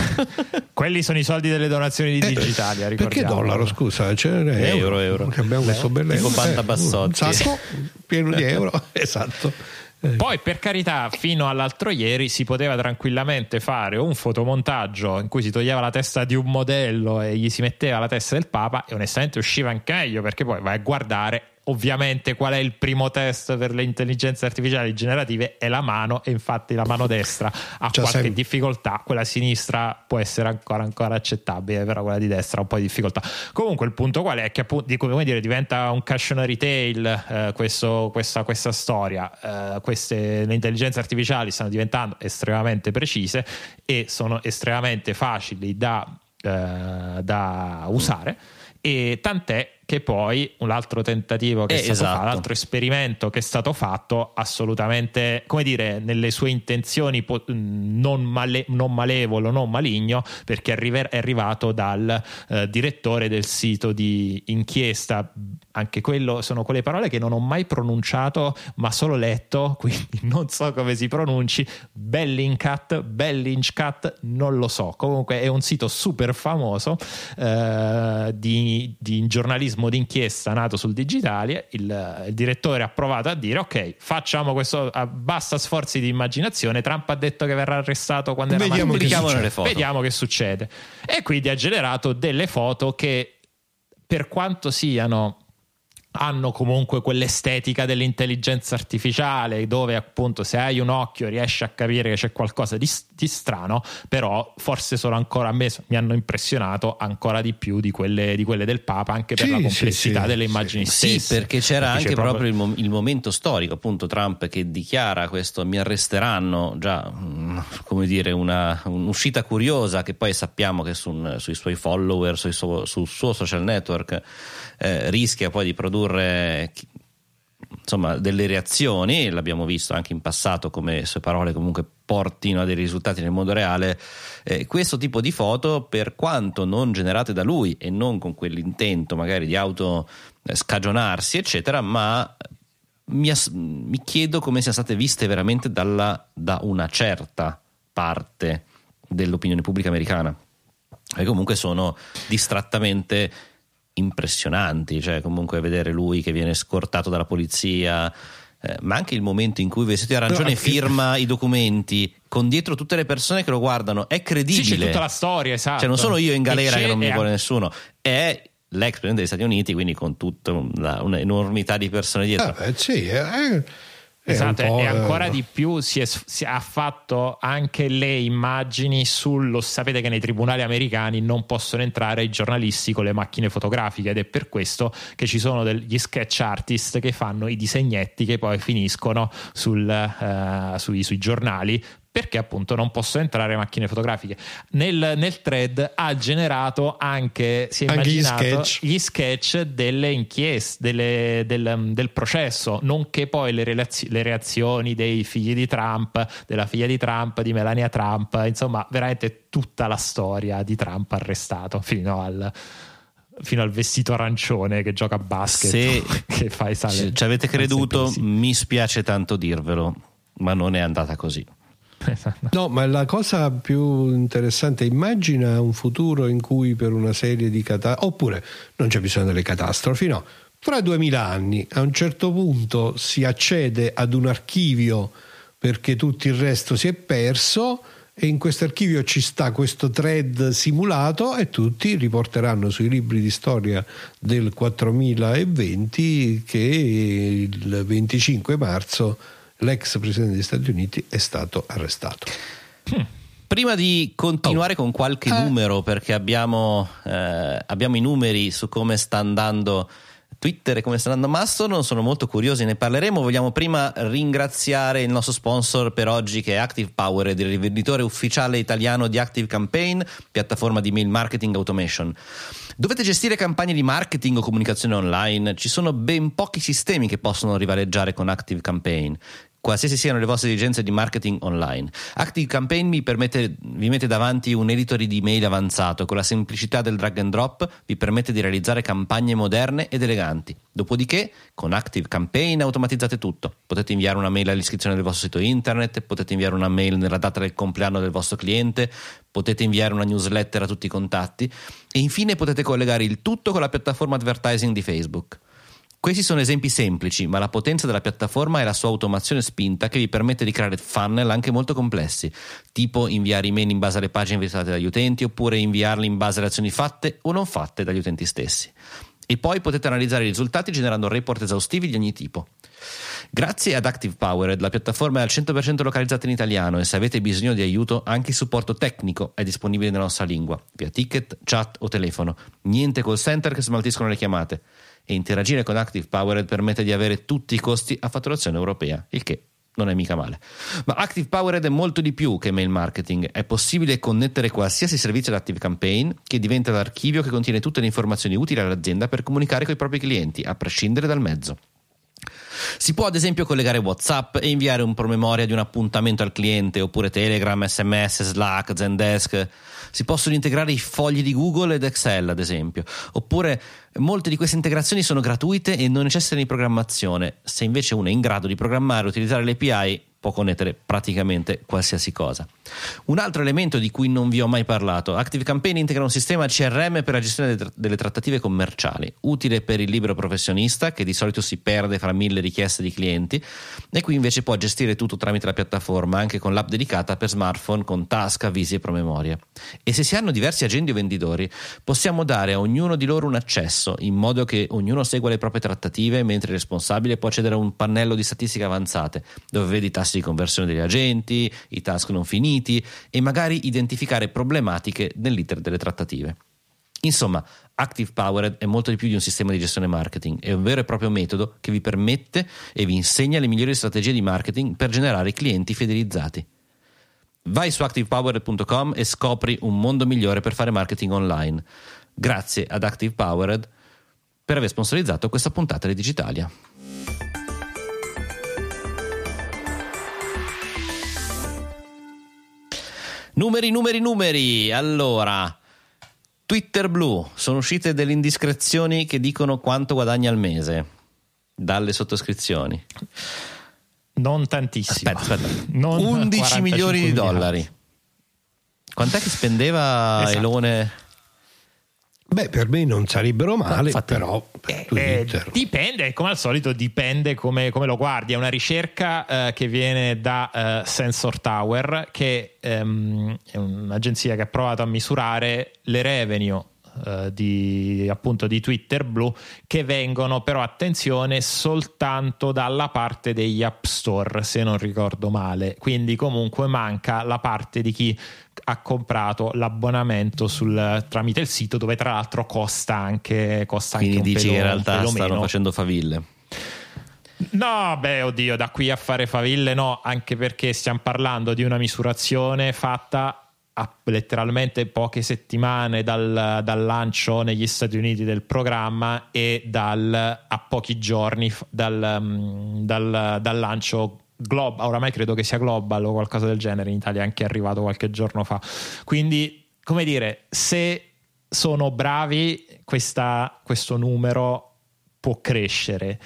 Quelli sono i soldi delle donazioni di Digitalia, ricordiamo. Perché $, scusa? Cioè, euro. Abbiamo questo bell'euro. Tipo Banda Bassotti. Un sacco pieno di euro, esatto. Poi, per carità, fino all'altro ieri si poteva tranquillamente fare un fotomontaggio in cui si toglieva la testa di un modello e gli si metteva la testa del Papa, e onestamente usciva anche meglio, perché poi vai a guardare ovviamente qual è il primo test per le intelligenze artificiali generative, è la mano, e infatti la mano destra ha qualche difficoltà, quella sinistra può essere ancora accettabile, però quella di destra ha un po' di difficoltà. Comunque il punto qual è? Che appunto, come dire, diventa un cautionary tale questa storia, le intelligenze artificiali stanno diventando estremamente precise e sono estremamente facili da usare, e tant'è che poi un altro tentativo che è stato fatto, l'altro esperimento che è stato fatto, assolutamente, come dire, nelle sue intenzioni non malevolo, non maligno, perché è arrivato dal direttore del sito di inchiesta, anche quello sono quelle parole che non ho mai pronunciato ma solo letto, quindi non so come si pronunci, Bellingcat, non lo so, comunque è un sito super famoso di giornalismo d'inchiesta nato sul digitale. Il direttore ha provato a dire, ok, facciamo questo, basta sforzi di immaginazione, Trump ha detto che verrà arrestato quando era matto, vediamo che succede, e quindi ha generato delle foto che, per quanto siano, hanno comunque quell'estetica dell'intelligenza artificiale, dove appunto se hai un occhio riesci a capire che c'è qualcosa di strano, però forse sono ancora, a me mi hanno impressionato ancora di più di quelle del Papa, anche per la complessità delle immagini stesse. Sì, perché c'era anche proprio il momento storico, appunto Trump che dichiara questo, mi arresteranno, già, come dire, un'uscita curiosa, che poi sappiamo che sui suoi follower, sul suo social network rischia poi di produrre, insomma, delle reazioni. L'abbiamo visto anche in passato come sue parole comunque portino a dei risultati nel mondo reale. Questo tipo di foto, per quanto non generate da lui e non con quell'intento magari di auto scagionarsi eccetera, ma mi chiedo come siano state viste veramente da una certa parte dell'opinione pubblica americana, e comunque sono distrattamente impressionanti, cioè comunque vedere lui che viene scortato dalla polizia, ma anche il momento in cui vestito di arancione firma i documenti con dietro tutte le persone che lo guardano, è credibile. Sì, c'è tutta la storia, esatto. Cioè non sono io in galera che non mi vuole nessuno, è l'ex presidente degli Stati Uniti, quindi con tutta un'enormità di persone dietro. Esatto, e ancora di più ha fatto anche le immagini sapete che nei tribunali americani non possono entrare i giornalisti con le macchine fotografiche, ed è per questo che ci sono degli sketch artist che fanno i disegnetti che poi finiscono sui giornali, perché appunto non posso entrare macchine fotografiche. Nel thread ha generato anche, si è immaginato, gli sketch delle inchieste, del processo, nonché poi le reazioni dei figli di Trump, della figlia di Trump, di Melania Trump, insomma veramente tutta la storia di Trump arrestato fino al vestito arancione che gioca a basket, che fa i sale. Ci avete creduto, mi spiace tanto dirvelo. ma non è andata così. No, ma la cosa più interessante, immagina un futuro in cui per una serie di catastrofi, oppure non c'è bisogno delle catastrofi, no, fra 2000 anni a un certo punto si accede ad un archivio perché tutto il resto si è perso, e in questo archivio ci sta questo thread simulato e tutti riporteranno sui libri di storia del 4020 che il 25 marzo l'ex presidente degli Stati Uniti è stato arrestato. Prima di continuare con qualche numero, perché abbiamo i numeri su come sta andando Twitter e come sta andando Mastodon, sono molto curiosi, ne parleremo. Vogliamo prima ringraziare il nostro sponsor per oggi, che è Active Powered, il rivenditore ufficiale italiano di ActiveCampaign, piattaforma di mail marketing automation. Dovete gestire campagne di marketing o comunicazione online? Ci sono ben pochi sistemi che possono rivaleggiare con ActiveCampaign, qualsiasi siano le vostre esigenze di marketing online. ActiveCampaign vi mette davanti un editore di email avanzato, con la semplicità del drag and drop vi permette di realizzare campagne moderne ed eleganti. Dopodiché, con ActiveCampaign automatizzate tutto. Potete inviare una mail all'iscrizione del vostro sito internet, potete inviare una mail nella data del compleanno del vostro cliente, potete inviare una newsletter a tutti i contatti e infine potete collegare il tutto con la piattaforma advertising di Facebook. Questi sono esempi semplici, ma la potenza della piattaforma è la sua automazione spinta che vi permette di creare funnel anche molto complessi, tipo inviare email in base alle pagine visitate dagli utenti, oppure inviarli in base alle azioni fatte o non fatte dagli utenti stessi. E poi potete analizzare i risultati generando report esaustivi di ogni tipo. Grazie ad Active Powered, la piattaforma è al 100% localizzata in italiano e se avete bisogno di aiuto anche il supporto tecnico è disponibile nella nostra lingua, via ticket, chat o telefono. Niente call center che smaltiscono le chiamate. E interagire con Active Powered permette di avere tutti i costi a fatturazione europea, il che non è mica male. Ma Active Powered è molto di più che mail marketing. È possibile connettere qualsiasi servizio ad ActiveCampaign, che diventa l'archivio che contiene tutte le informazioni utili all'azienda per comunicare con i propri clienti, a prescindere dal mezzo. Si può ad esempio collegare Whatsapp e inviare un promemoria di un appuntamento al cliente, oppure Telegram, SMS, Slack, Zendesk. Si possono integrare i fogli di Google ed Excel ad esempio, oppure molte di queste integrazioni sono gratuite e non necessitano di programmazione. Se invece uno è in grado di programmare e utilizzare le API, può connettere praticamente qualsiasi cosa. Un altro elemento di cui non vi ho mai parlato: ActiveCampaign integra un sistema CRM per la gestione delle trattative commerciali, utile per il libero professionista che di solito si perde fra mille richieste di clienti, e qui invece può gestire tutto tramite la piattaforma, anche con l'app dedicata per smartphone con task, avvisi e promemoria. E se si hanno diversi agenti o venditori, possiamo dare a ognuno di loro un accesso, in modo che ognuno segua le proprie trattative, mentre il responsabile può accedere a un pannello di statistiche avanzate, dove vede i tassi di conversione degli agenti, i task non finiti e magari identificare problematiche nell'iter delle trattative. Insomma, Active Powered è molto di più di un sistema di gestione marketing, è un vero e proprio metodo che vi permette e vi insegna le migliori strategie di marketing per generare clienti fidelizzati. Vai su activepowered.com e scopri un mondo migliore per fare marketing online. Grazie ad Active Powered per aver sponsorizzato questa puntata di Digitalia. Numeri. Allora, Twitter blu, sono uscite delle indiscrezioni che dicono quanto guadagni al mese dalle sottoscrizioni. Non tantissimo. Aspetta. Non 11 milioni di $45 miliardi. Quant'è che spendeva Elone? Beh, per me non sarebbero male, no, però dipende, come al solito dipende come lo guardi. È una ricerca che viene da Sensor Tower, che è un'agenzia che ha provato a misurare le revenue di Twitter blu, che vengono però, attenzione, soltanto dalla parte degli app store, se non ricordo male, quindi comunque manca la parte di chi ha comprato l'abbonamento tramite il sito, dove tra l'altro costa anche un pelo meno. Quindi dici che in realtà stanno facendo faville? No, beh, oddio, da qui a fare faville no, anche perché stiamo parlando di una misurazione fatta a letteralmente poche settimane dal lancio negli Stati Uniti del programma e a pochi giorni dal lancio global. Oramai credo che sia global o qualcosa del genere, in Italia è anche arrivato qualche giorno fa. Quindi, come dire, se sono bravi questo numero può crescere.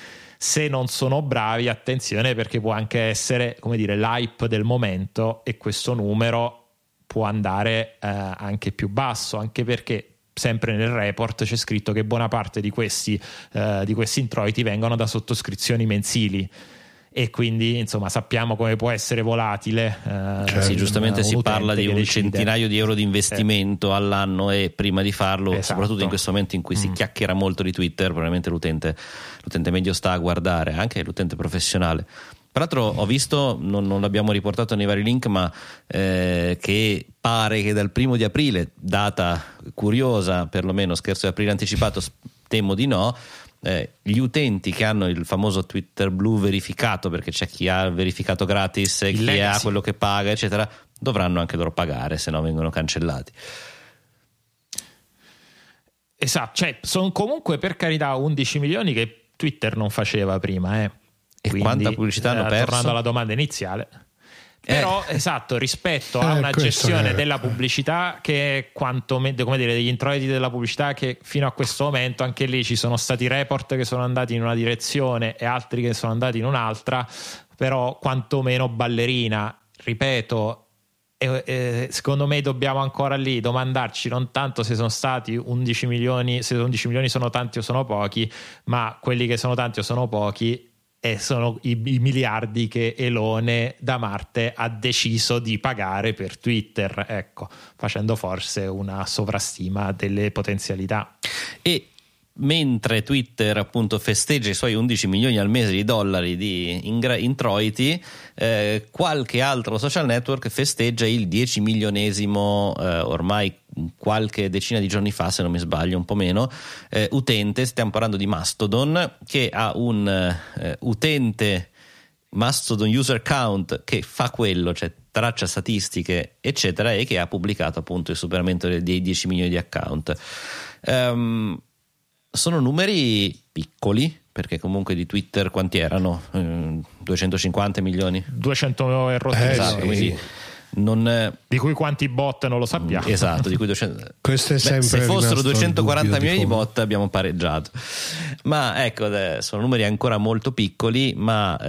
se non sono bravi, attenzione, perché può anche essere, come dire, l'hype del momento, e questo numero può andare anche più basso, anche perché sempre nel report c'è scritto che buona parte di questi introiti vengono da sottoscrizioni mensili, e quindi insomma sappiamo come può essere volatile. Cioè, sì, giustamente si parla di un centinaio di euro di investimento all'anno, e prima di farlo, esatto, soprattutto in questo momento in cui si chiacchiera molto di Twitter, probabilmente l'utente medio sta a guardare, anche l'utente professionale. Peraltro ho visto, non l'abbiamo riportato nei vari link, ma che pare che dal 1 di aprile, data curiosa, perlomeno scherzo di aprile anticipato, temo di no, gli utenti che hanno il famoso Twitter blu verificato, perché c'è chi ha il verificato gratis, chi legacy, ha quello che paga, eccetera, dovranno anche loro pagare, se no vengono cancellati. Esatto, cioè sono comunque, per carità, 11 milioni che Twitter non faceva prima, eh. E quindi, quanta pubblicità hanno perso? Tornando alla domanda iniziale, però esatto, rispetto a una gestione della pubblicità che quantomeno, come dire, degli introiti della pubblicità che fino a questo momento, anche lì ci sono stati report che sono andati in una direzione e altri che sono andati in un'altra, però quantomeno ballerina, ripeto. Secondo me dobbiamo ancora lì domandarci non tanto se sono stati 11 milioni, se 11 milioni sono tanti o sono pochi, ma quelli che sono tanti o sono pochi e sono i miliardi che Elone da Marte ha deciso di pagare per Twitter, ecco, facendo forse una sovrastima delle potenzialità. E mentre Twitter appunto festeggia i suoi 11 milioni al mese di dollari di introiti, qualche altro social network festeggia il 10 milionesimo, ormai qualche decina di giorni fa, se non mi sbaglio, un po' meno, utente. Stiamo parlando di Mastodon, che ha un utente Mastodon user count che fa quello, cioè traccia statistiche eccetera, e che ha pubblicato appunto il superamento dei 10 milioni di account. Sono numeri piccoli, perché comunque di Twitter quanti erano? 250 milioni? 200 e rotti, esatto, sì. Quindi non, di cui quanti bot non lo sappiamo, esatto, di cui 200. Questo è sempre, beh, se fossero 240 milioni di bot abbiamo pareggiato, ma ecco, sono numeri ancora molto piccoli, ma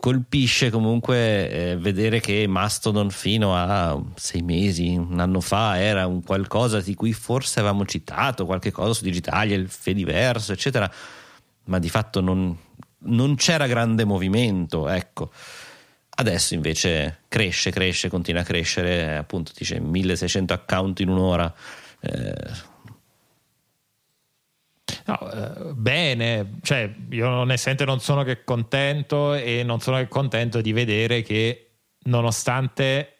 colpisce comunque vedere che Mastodon fino a 6 mesi, un anno fa, era un qualcosa di cui forse avevamo citato qualche cosa su Digitalia, il Fediverso eccetera, ma di fatto non c'era grande movimento, ecco. Adesso invece cresce, continua a crescere, appunto dice 1600 account in un'ora. No, bene, cioè io onestamente non sono che contento, e non sono che contento di vedere che nonostante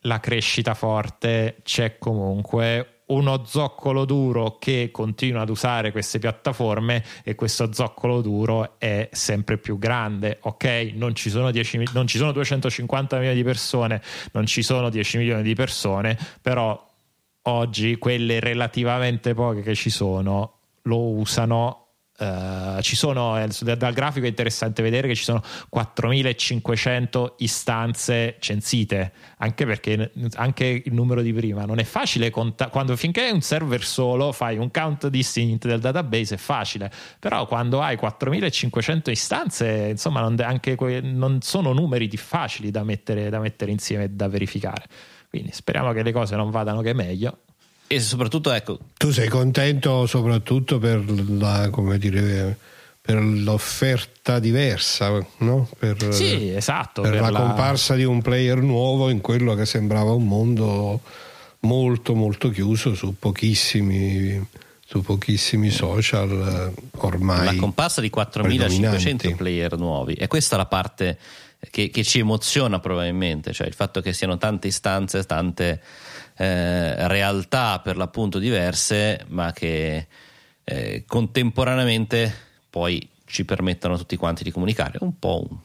la crescita forte c'è comunque uno zoccolo duro che continua ad usare queste piattaforme, e questo zoccolo duro è sempre più grande. Ok, non ci sono 250 milioni di persone, non ci sono 10 milioni di persone, però oggi quelle relativamente poche che ci sono lo usano. Ci sono, dal grafico è interessante vedere che ci sono 4.500 istanze censite, anche perché anche il numero di prima non è facile quando finché è un server solo fai un count distinto del database, è facile, però quando hai 4.500 istanze, insomma, non sono numeri difficili da mettere insieme e da verificare, quindi speriamo che le cose non vadano che meglio. E soprattutto, ecco, tu sei contento soprattutto per la, come dire, per l'offerta diversa, no? Per, sì, esatto, per la comparsa di un player nuovo in quello che sembrava un mondo molto molto chiuso su pochissimi social ormai. La comparsa di 4.500 player nuovi, e questa è la parte che ci emoziona probabilmente, cioè il fatto che siano tante istanze, tante realtà per l'appunto diverse, ma che contemporaneamente poi ci permettono tutti quanti di comunicare, un po' un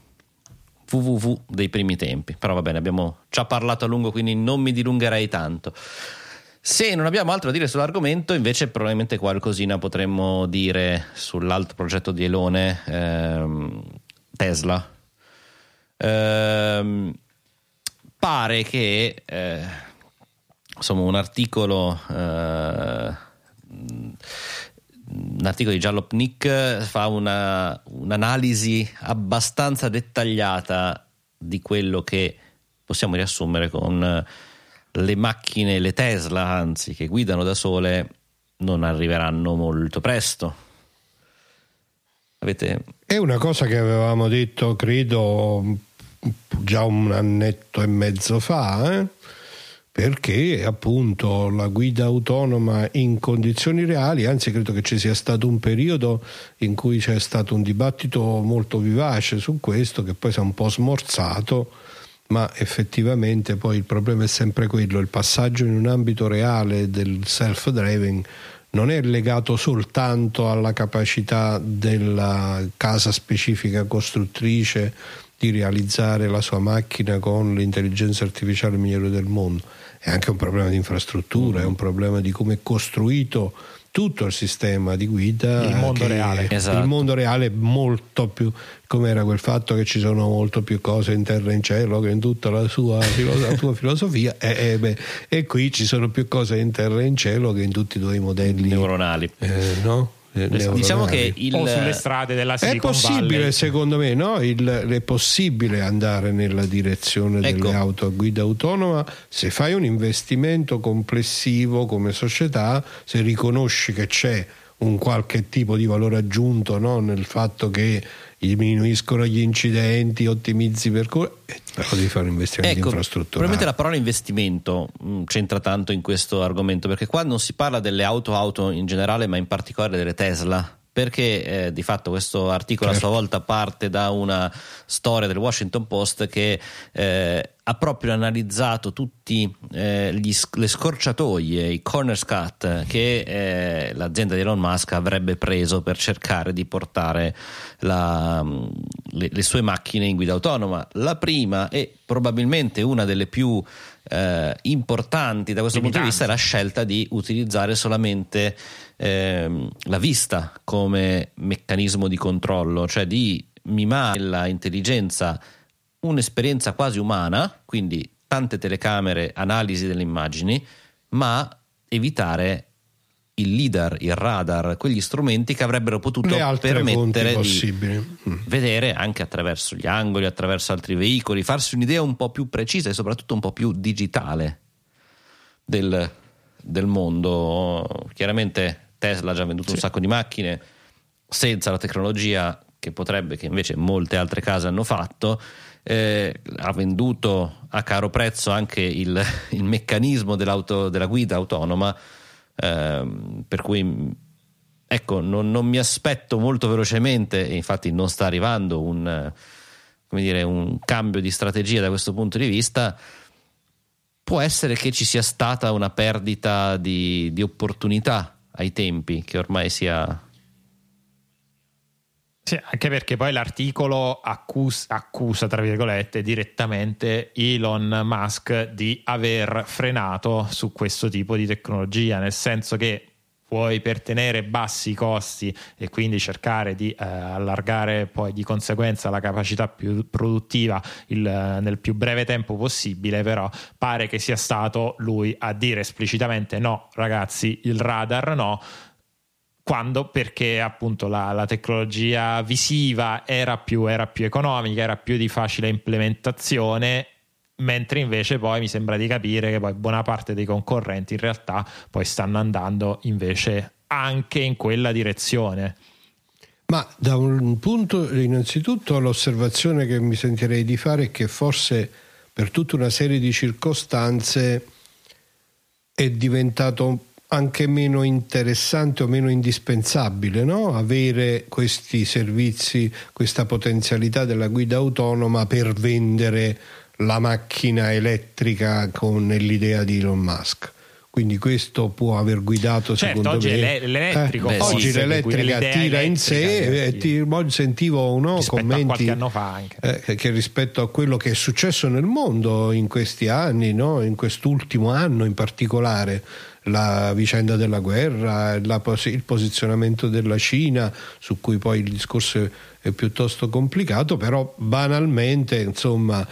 www dei primi tempi. Però va bene, abbiamo già parlato a lungo, quindi non mi dilungherei tanto. Se non abbiamo altro da dire sull'argomento, invece probabilmente qualcosina potremmo dire sull'altro progetto di Elone, Tesla. Pare che insomma un articolo un articolo di Jalopnik fa un'analisi abbastanza dettagliata di quello che possiamo riassumere con le macchine, le Tesla anzi, che guidano da sole non arriveranno molto presto. Avete... È una cosa che avevamo detto, credo, già un annetto e mezzo fa, perché appunto la guida autonoma in condizioni reali, anzi credo che ci sia stato un periodo in cui c'è stato un dibattito molto vivace su questo, che poi si è un po' smorzato, ma effettivamente poi il problema è sempre quello, il passaggio in un ambito reale del self-driving non è legato soltanto alla capacità della casa specifica costruttrice di realizzare la sua macchina con l'intelligenza artificiale migliore del mondo, è anche un problema di infrastruttura, è un problema di come è costruito tutto il sistema di guida, il mondo reale, esatto. Il mondo reale è molto più, come era quel fatto che ci sono molto più cose in terra e in cielo che in tutta la sua filosofia, e qui ci sono più cose in terra e in cielo che in tutti i tuoi modelli neuronali, no? Diciamo che o sulle strade della Silicon Valley è possibile, secondo me, no? È possibile andare nella direzione delle auto a guida autonoma se fai un investimento complessivo come società, se riconosci che c'è un qualche tipo di valore aggiunto, no? Nel fatto che diminuiscono gli incidenti, ottimizzi i percorsi, però devi fare un investimento infrastrutturale. Probabilmente la parola investimento c'entra tanto in questo argomento, perché qua non si parla delle auto in generale, ma in particolare delle Tesla, perché di fatto questo articolo a sua volta parte da una storia del Washington Post che ha proprio analizzato tutti le scorciatoie, i corner cut che l'azienda di Elon Musk avrebbe preso per cercare di portare le sue macchine in guida autonoma. La prima e probabilmente una delle più importanti da questo punto di vista è la scelta di utilizzare solamente la vista come meccanismo di controllo, cioè di mimare l'intelligenza, un'esperienza quasi umana, quindi tante telecamere, analisi delle immagini, ma evitare il LIDAR, il radar, quegli strumenti che avrebbero potuto permettere di vedere anche attraverso gli angoli, attraverso altri veicoli, farsi un'idea un po' più precisa e soprattutto un po' più digitale del mondo. Chiaramente Tesla ha già venduto un sacco di macchine senza la tecnologia che invece molte altre case hanno fatto. Ha venduto a caro prezzo anche il meccanismo della guida autonoma, per cui non mi aspetto molto velocemente, e infatti non sta arrivando un cambio di strategia da questo punto di vista. Può essere che ci sia stata una perdita di opportunità ai tempi, che ormai sia... Sì, anche perché poi l'articolo accusa tra virgolette direttamente Elon Musk di aver frenato su questo tipo di tecnologia, nel senso che puoi, per tenere bassi i costi e quindi cercare di allargare poi di conseguenza la capacità più produttiva nel più breve tempo possibile, però pare che sia stato lui a dire esplicitamente no ragazzi, il radar no, quando perché appunto la tecnologia visiva era più economica, era più di facile implementazione, mentre invece poi mi sembra di capire che poi buona parte dei concorrenti in realtà poi stanno andando invece anche in quella direzione. Ma da un punto, innanzitutto l'osservazione che mi sentirei di fare è che forse per tutta una serie di circostanze è diventato anche meno interessante o meno indispensabile, no? Avere questi servizi, questa potenzialità della guida autonoma per vendere la macchina elettrica con l'idea di Elon Musk. Quindi questo può aver guidato, secondo me. L'elettrico. Oggi l'elettrica tira in sé, sentivo commenti qualche anno fa anche. Che rispetto a quello che è successo nel mondo in questi anni, no? In quest'ultimo anno in particolare, la vicenda della guerra, il posizionamento della Cina, su cui poi il discorso è piuttosto complicato, però banalmente, insomma,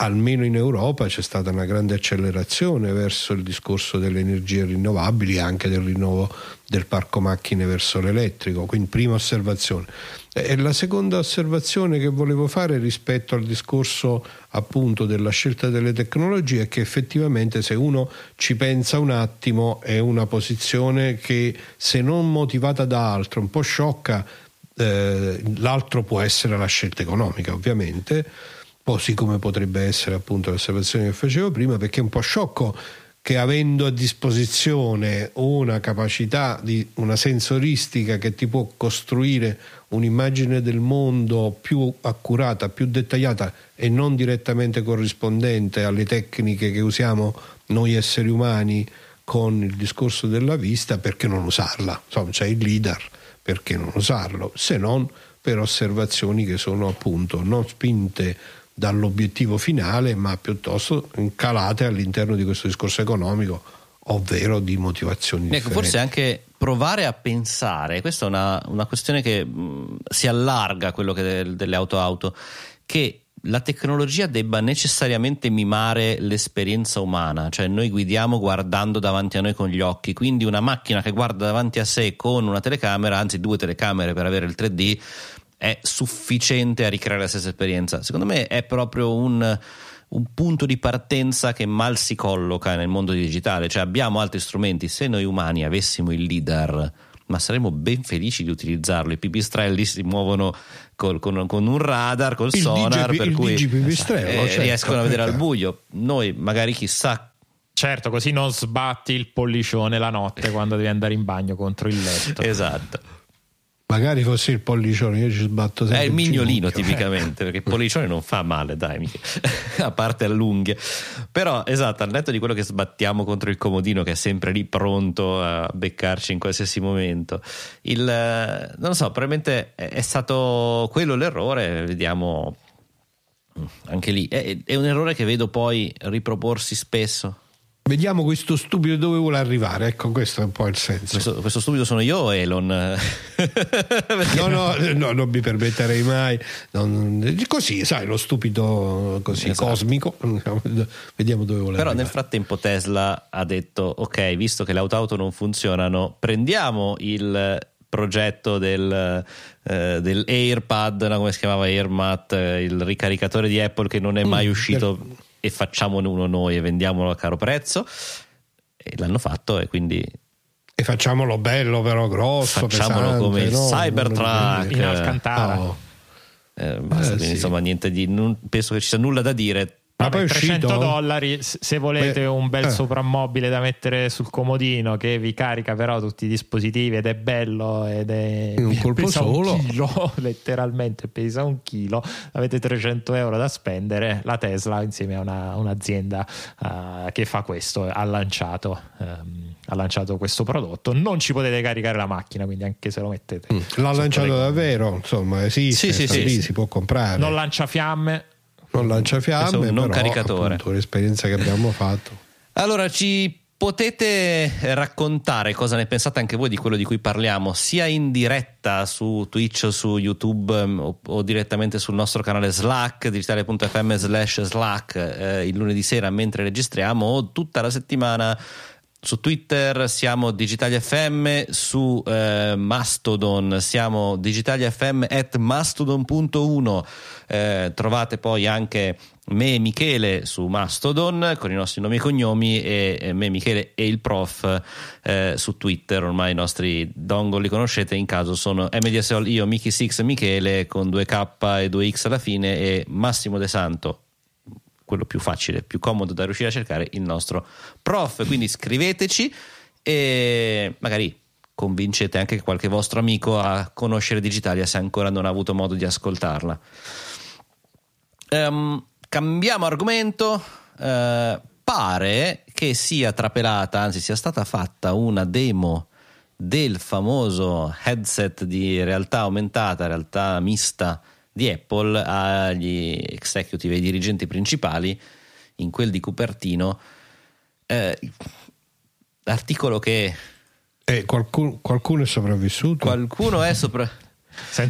almeno in Europa c'è stata una grande accelerazione verso il discorso delle energie rinnovabili e anche del rinnovo del parco macchine verso l'elettrico. Quindi prima osservazione. E la seconda osservazione che volevo fare rispetto al discorso appunto della scelta delle tecnologie è che effettivamente, se uno ci pensa un attimo, è una posizione che, se non motivata da altro, un po' sciocca, l'altro può essere la scelta economica, ovviamente, così come potrebbe essere appunto l'osservazione che facevo prima, perché è un po' sciocco che, avendo a disposizione una capacità di una sensoristica che ti può costruire un'immagine del mondo più accurata, più dettagliata e non direttamente corrispondente alle tecniche che usiamo noi esseri umani con il discorso della vista, perché non usarla? Insomma, c'è il LIDAR, perché non usarlo, se non per osservazioni che sono appunto non spinte dall'obiettivo finale, ma piuttosto calate all'interno di questo discorso economico, ovvero di motivazioni differenti. Forse anche provare a pensare, questa è una questione che si allarga a quello che delle auto, che la tecnologia debba necessariamente mimare l'esperienza umana, cioè noi guidiamo guardando davanti a noi con gli occhi, quindi una macchina che guarda davanti a sé con una telecamera, anzi 2 telecamere per avere il 3D, è sufficiente a ricreare la stessa esperienza. Secondo me è proprio un punto di partenza che mal si colloca nel mondo digitale, cioè abbiamo altri strumenti. Se noi umani avessimo il LIDAR, ma saremmo ben felici di utilizzarlo. I pipistrelli si muovono con un radar, col il sonar, per cui riescono a vedere al buio. Noi magari, chissà. Certo, così non sbatti il pollicione la notte quando devi andare in bagno contro il letto. Esatto. Magari fosse il pollicione, io ci sbatto sempre. È il mignolino tipicamente, perché il pollicione non fa male, dai, mica. A parte all'unghia. Però esatto, al netto di quello che sbattiamo contro il comodino, che è sempre lì pronto a beccarci in qualsiasi momento, non lo so, probabilmente è stato quello l'errore, vediamo anche lì. È un errore che vedo poi riproporsi spesso. Vediamo questo stupido dove vuole arrivare, ecco, questo è un po' il senso. Questo stupido sono io o Elon? No, non mi permetterei mai. Così, sai, lo stupido così, esatto. Cosmico. Vediamo dove vuole arrivare. Però nel frattempo Tesla ha detto, ok, visto che le auto non funzionano, prendiamo il progetto del AirPad, no, come si chiamava, AirMat, il ricaricatore di Apple che non è mai uscito... E facciamone uno noi e vendiamolo a caro prezzo, e l'hanno fatto, e quindi facciamolo bello, però grosso, facciamolo pesante, come il Cybertruck in Alcantara. Basta, quindi, sì. Insomma, niente di, non penso che ci sia nulla da dire. Ma poi $300 se volete un bel soprammobile da mettere sul comodino che vi carica però tutti i dispositivi ed è bello ed è un colpo solo, un chilo, letteralmente pesa un chilo, avete €300 da spendere. La Tesla, insieme a un'azienda che fa questo, ha lanciato questo prodotto. Non ci potete caricare la macchina, quindi anche se lo mettete l'ha lanciato davvero, insomma esiste, sì. Si può comprare, non lancia fiamme, non però, caricatore, appunto, l'esperienza che abbiamo fatto. Allora, ci potete raccontare cosa ne pensate anche voi di quello di cui parliamo, sia in diretta su Twitch o su YouTube o direttamente sul nostro canale Slack, digitalia.fm/Slack, il lunedì sera mentre registriamo, o tutta la settimana. Su Twitter siamo Digitalia FM, su Mastodon siamo Digitalia FM @mastodon.1. Trovate poi anche me e Michele su Mastodon con i nostri nomi e cognomi, e me, Michele e il prof su Twitter. Ormai i nostri dongle li conoscete, in caso sono MDSOL, io, Mickey6, Michele con 2K e 2X alla fine, e Massimo De Santo, quello più facile, più comodo da riuscire a cercare, il nostro prof. Quindi scriveteci e magari convincete anche qualche vostro amico a conoscere Digitalia se ancora non ha avuto modo di ascoltarla. Cambiamo argomento. Pare che sia trapelata, anzi sia stata fatta una demo del famoso headset di realtà aumentata, realtà mista di Apple agli executive, ai dirigenti principali, in quel di Cupertino, articolo che qualcuno è sopravvissuto.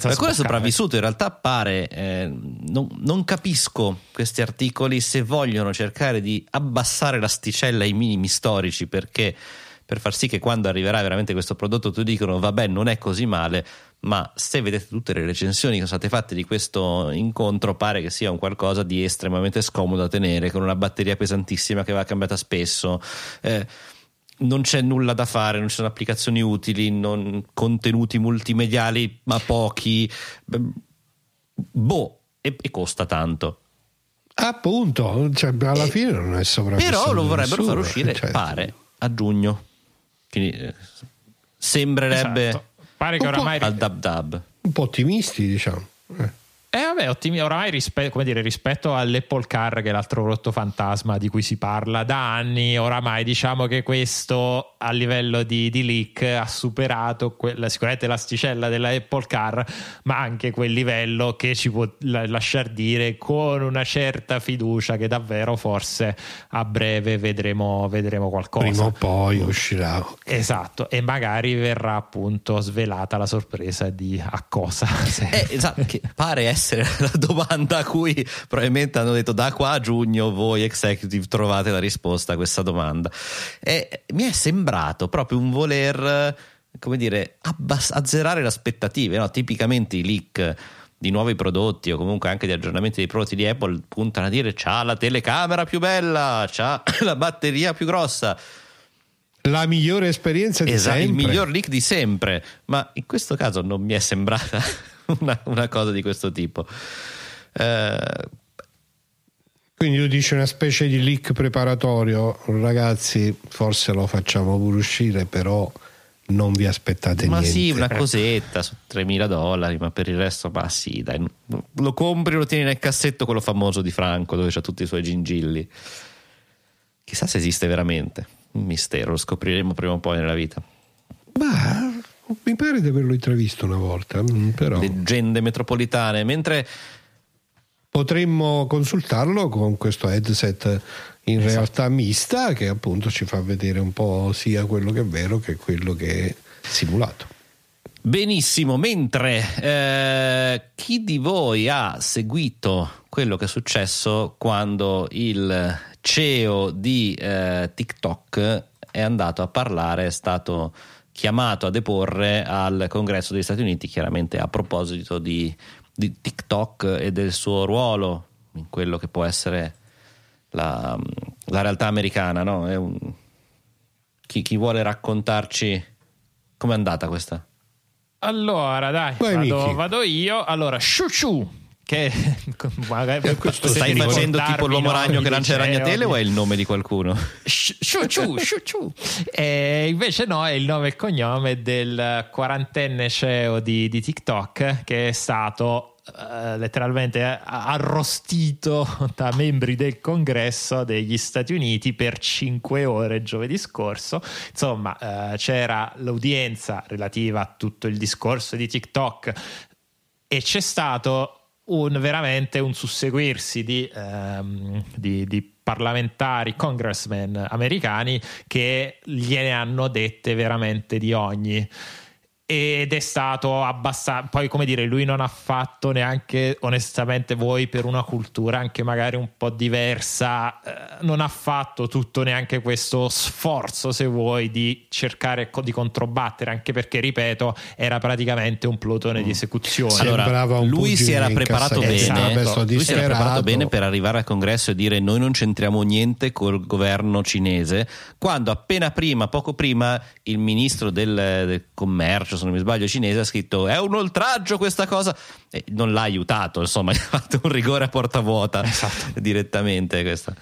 Qualcuno è sopravvissuto, in realtà pare, non capisco questi articoli se vogliono cercare di abbassare l'asticella ai minimi storici, perché per far sì che quando arriverà veramente questo prodotto tu dicono vabbè non è così male, ma se vedete tutte le recensioni che sono state fatte di questo incontro pare che sia un qualcosa di estremamente scomodo da tenere, con una batteria pesantissima che va cambiata spesso, non c'è nulla da fare, non ci sono applicazioni utili, contenuti multimediali ma pochi, e costa tanto. Appunto, cioè, alla fine non è sopravvissuto. Però lo vorrebbero far uscire, certo, pare a giugno. Quindi sembrerebbe, esatto, pare che oramai al dab un po' ottimisti, diciamo. Oramai rispetto all'Apple Car, che è l'altro rotto fantasma di cui si parla da anni, oramai diciamo che questo a livello di leak ha superato sicuramente l'asticella della Apple Car, ma anche quel livello che ci può lasciar dire con una certa fiducia che davvero forse a breve vedremo qualcosa. Prima o poi uscirà. Esatto, e magari verrà appunto svelata la sorpresa di a cosa. Esatto, che pare essere la domanda a cui probabilmente hanno detto da qua a giugno voi executive trovate la risposta a questa domanda, e mi è sembrato proprio un voler, come dire, azzerare le aspettative, no? Tipicamente i leak di nuovi prodotti o comunque anche di aggiornamenti dei prodotti di Apple puntano a dire c'ha la telecamera più bella, c'ha la batteria più grossa, la migliore esperienza di sempre, il miglior leak di sempre, ma in questo caso non mi è sembrata una cosa di questo tipo. Quindi tu dici una specie di leak preparatorio, ragazzi forse lo facciamo pure uscire, però non vi aspettate ma niente. Ma sì, una cosetta su $3.000, ma per il resto ma sì, dai, lo compri, lo tieni nel cassetto, quello famoso di Franco dove c'ha tutti i suoi gingilli. Chissà se esiste veramente, un mistero, lo scopriremo prima o poi nella vita. Bah, mi pare di averlo intravisto una volta, però. Leggende metropolitane, mentre potremmo consultarlo con questo headset in realtà mista che appunto ci fa vedere un po' sia quello che è vero che quello che è simulato. Benissimo, mentre chi di voi ha seguito quello che è successo quando il CEO di TikTok è andato a parlare, è stato chiamato a deporre al Congresso degli Stati Uniti, chiaramente a proposito di TikTok e del suo ruolo in quello che può essere la realtà americana, no? Chi vuole raccontarci com'è andata questa? Allora dai, vado io. Allora, Shou, che magari stai facendo tipo l'uomo ragno che lancia ragnatele, o è il nome di qualcuno? Shou. Invece no, è il nome e il cognome del quarantenne CEO di TikTok, che è stato letteralmente arrostito da membri del Congresso degli Stati Uniti per 5 ore giovedì scorso. Insomma, c'era l'udienza relativa a tutto il discorso di TikTok e c'è stato veramente un susseguirsi di parlamentari, congressmen americani che gliene hanno dette veramente di ogni, ed è stato abbastanza, poi come dire, lui non ha fatto neanche onestamente, voi per una cultura anche magari un po' diversa, non ha fatto tutto neanche questo sforzo, se vuoi, di cercare di controbattere, anche perché ripeto era praticamente un plotone di esecuzione. Allora, lui si era preparato bene, esatto. Lui si era preparato bene per arrivare al congresso e dire noi non c'entriamo niente col governo cinese, quando appena prima, poco prima, il ministro del commercio, se non mi sbaglio, cinese, ha scritto è un oltraggio questa cosa, e non l'ha aiutato, insomma, ha fatto un rigore a porta vuota, esatto, direttamente. Questa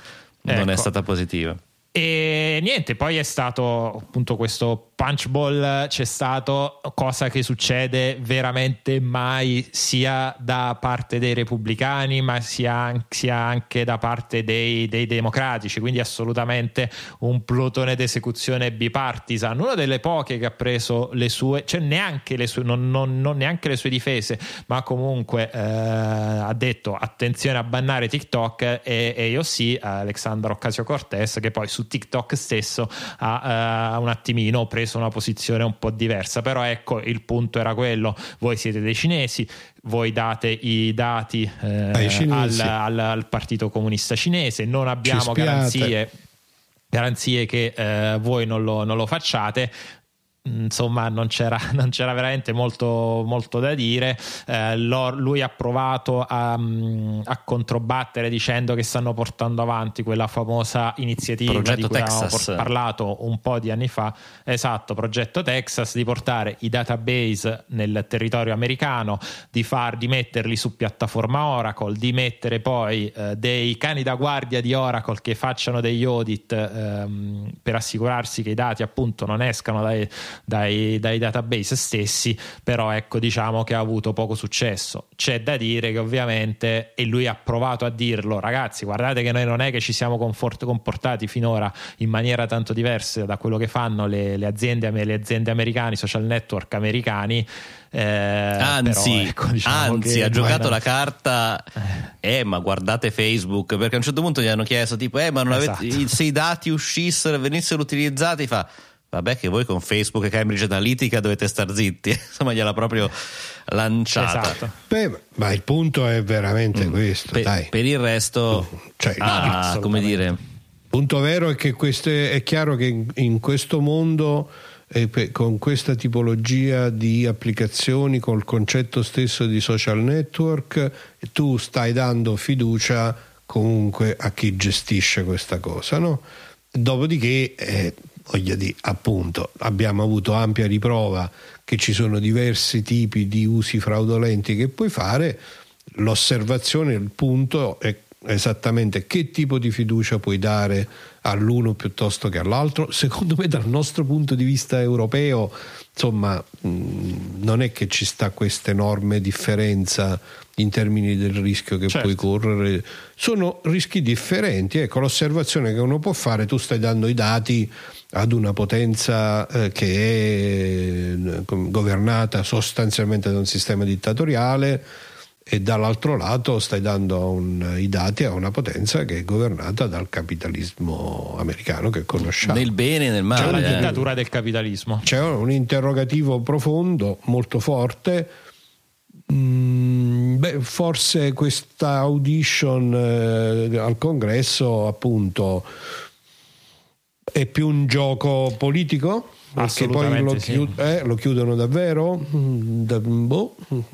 non è stata positiva. E niente, poi è stato appunto questo punch ball, c'è stato, cosa che succede veramente mai sia da parte dei repubblicani ma sia anche da parte dei democratici, quindi assolutamente un plotone d'esecuzione bipartisan, una delle poche che ha preso le sue, cioè neanche le sue, non neanche le sue difese, ma comunque ha detto attenzione a bannare TikTok, e io sì, Alexandra Ocasio-Cortez, che poi su TikTok stesso ha un attimino preso preso una posizione un po' diversa, però ecco, il punto era quello: voi siete dei cinesi, voi date i dati al Partito Comunista Cinese, non abbiamo garanzie che voi non lo facciate. Insomma, non c'era veramente molto da dire. Lui ha provato a controbattere dicendo che stanno portando avanti quella famosa iniziativa Progetto di cui Texas. Avevamo parlato un po' di anni fa, esatto, Progetto Texas, di portare i database nel territorio americano, di metterli su piattaforma Oracle, di mettere poi dei cani da guardia di Oracle che facciano degli audit per assicurarsi che i dati appunto non escano dai database stessi. Però ecco, diciamo che ha avuto poco successo. C'è da dire che ovviamente, e lui ha provato a dirlo, ragazzi, guardate che noi non è che ci siamo comportati finora in maniera tanto diversa da quello che fanno le aziende americane, i social network americani, anzi ha giocato la carta ma guardate Facebook, perché a un certo punto gli hanno chiesto tipo ma non avete, se i dati uscissero, venissero utilizzati, fa vabbè che voi con Facebook e Cambridge Analytica dovete star zitti. Insomma, gliela proprio lanciata. Esatto. Beh, ma il punto è veramente questo. Per il resto, come dire, il punto vero è che è chiaro che in questo mondo, con questa tipologia di applicazioni, col concetto stesso di social network, tu stai dando fiducia comunque a chi gestisce questa cosa, no? Dopodiché voglio dire, appunto, abbiamo avuto ampia riprova che ci sono diversi tipi di usi fraudolenti che puoi fare. L'osservazione, il punto è esattamente che tipo di fiducia puoi dare all'uno piuttosto che all'altro. Secondo me, dal nostro punto di vista europeo, insomma, non è che ci sta questa enorme differenza in termini del rischio che puoi correre. Sono rischi differenti. Ecco, l'osservazione che uno può fare: tu stai dando i dati ad una potenza che è governata sostanzialmente da un sistema dittatoriale, e dall'altro lato stai dando i dati a una potenza che è governata dal capitalismo americano che conosciamo, nel bene e nel male. C'è la dittatura del capitalismo. C'è un interrogativo profondo, molto forte. Forse questa audition al congresso, appunto, è più un gioco politico, perché poi lo chiudono davvero,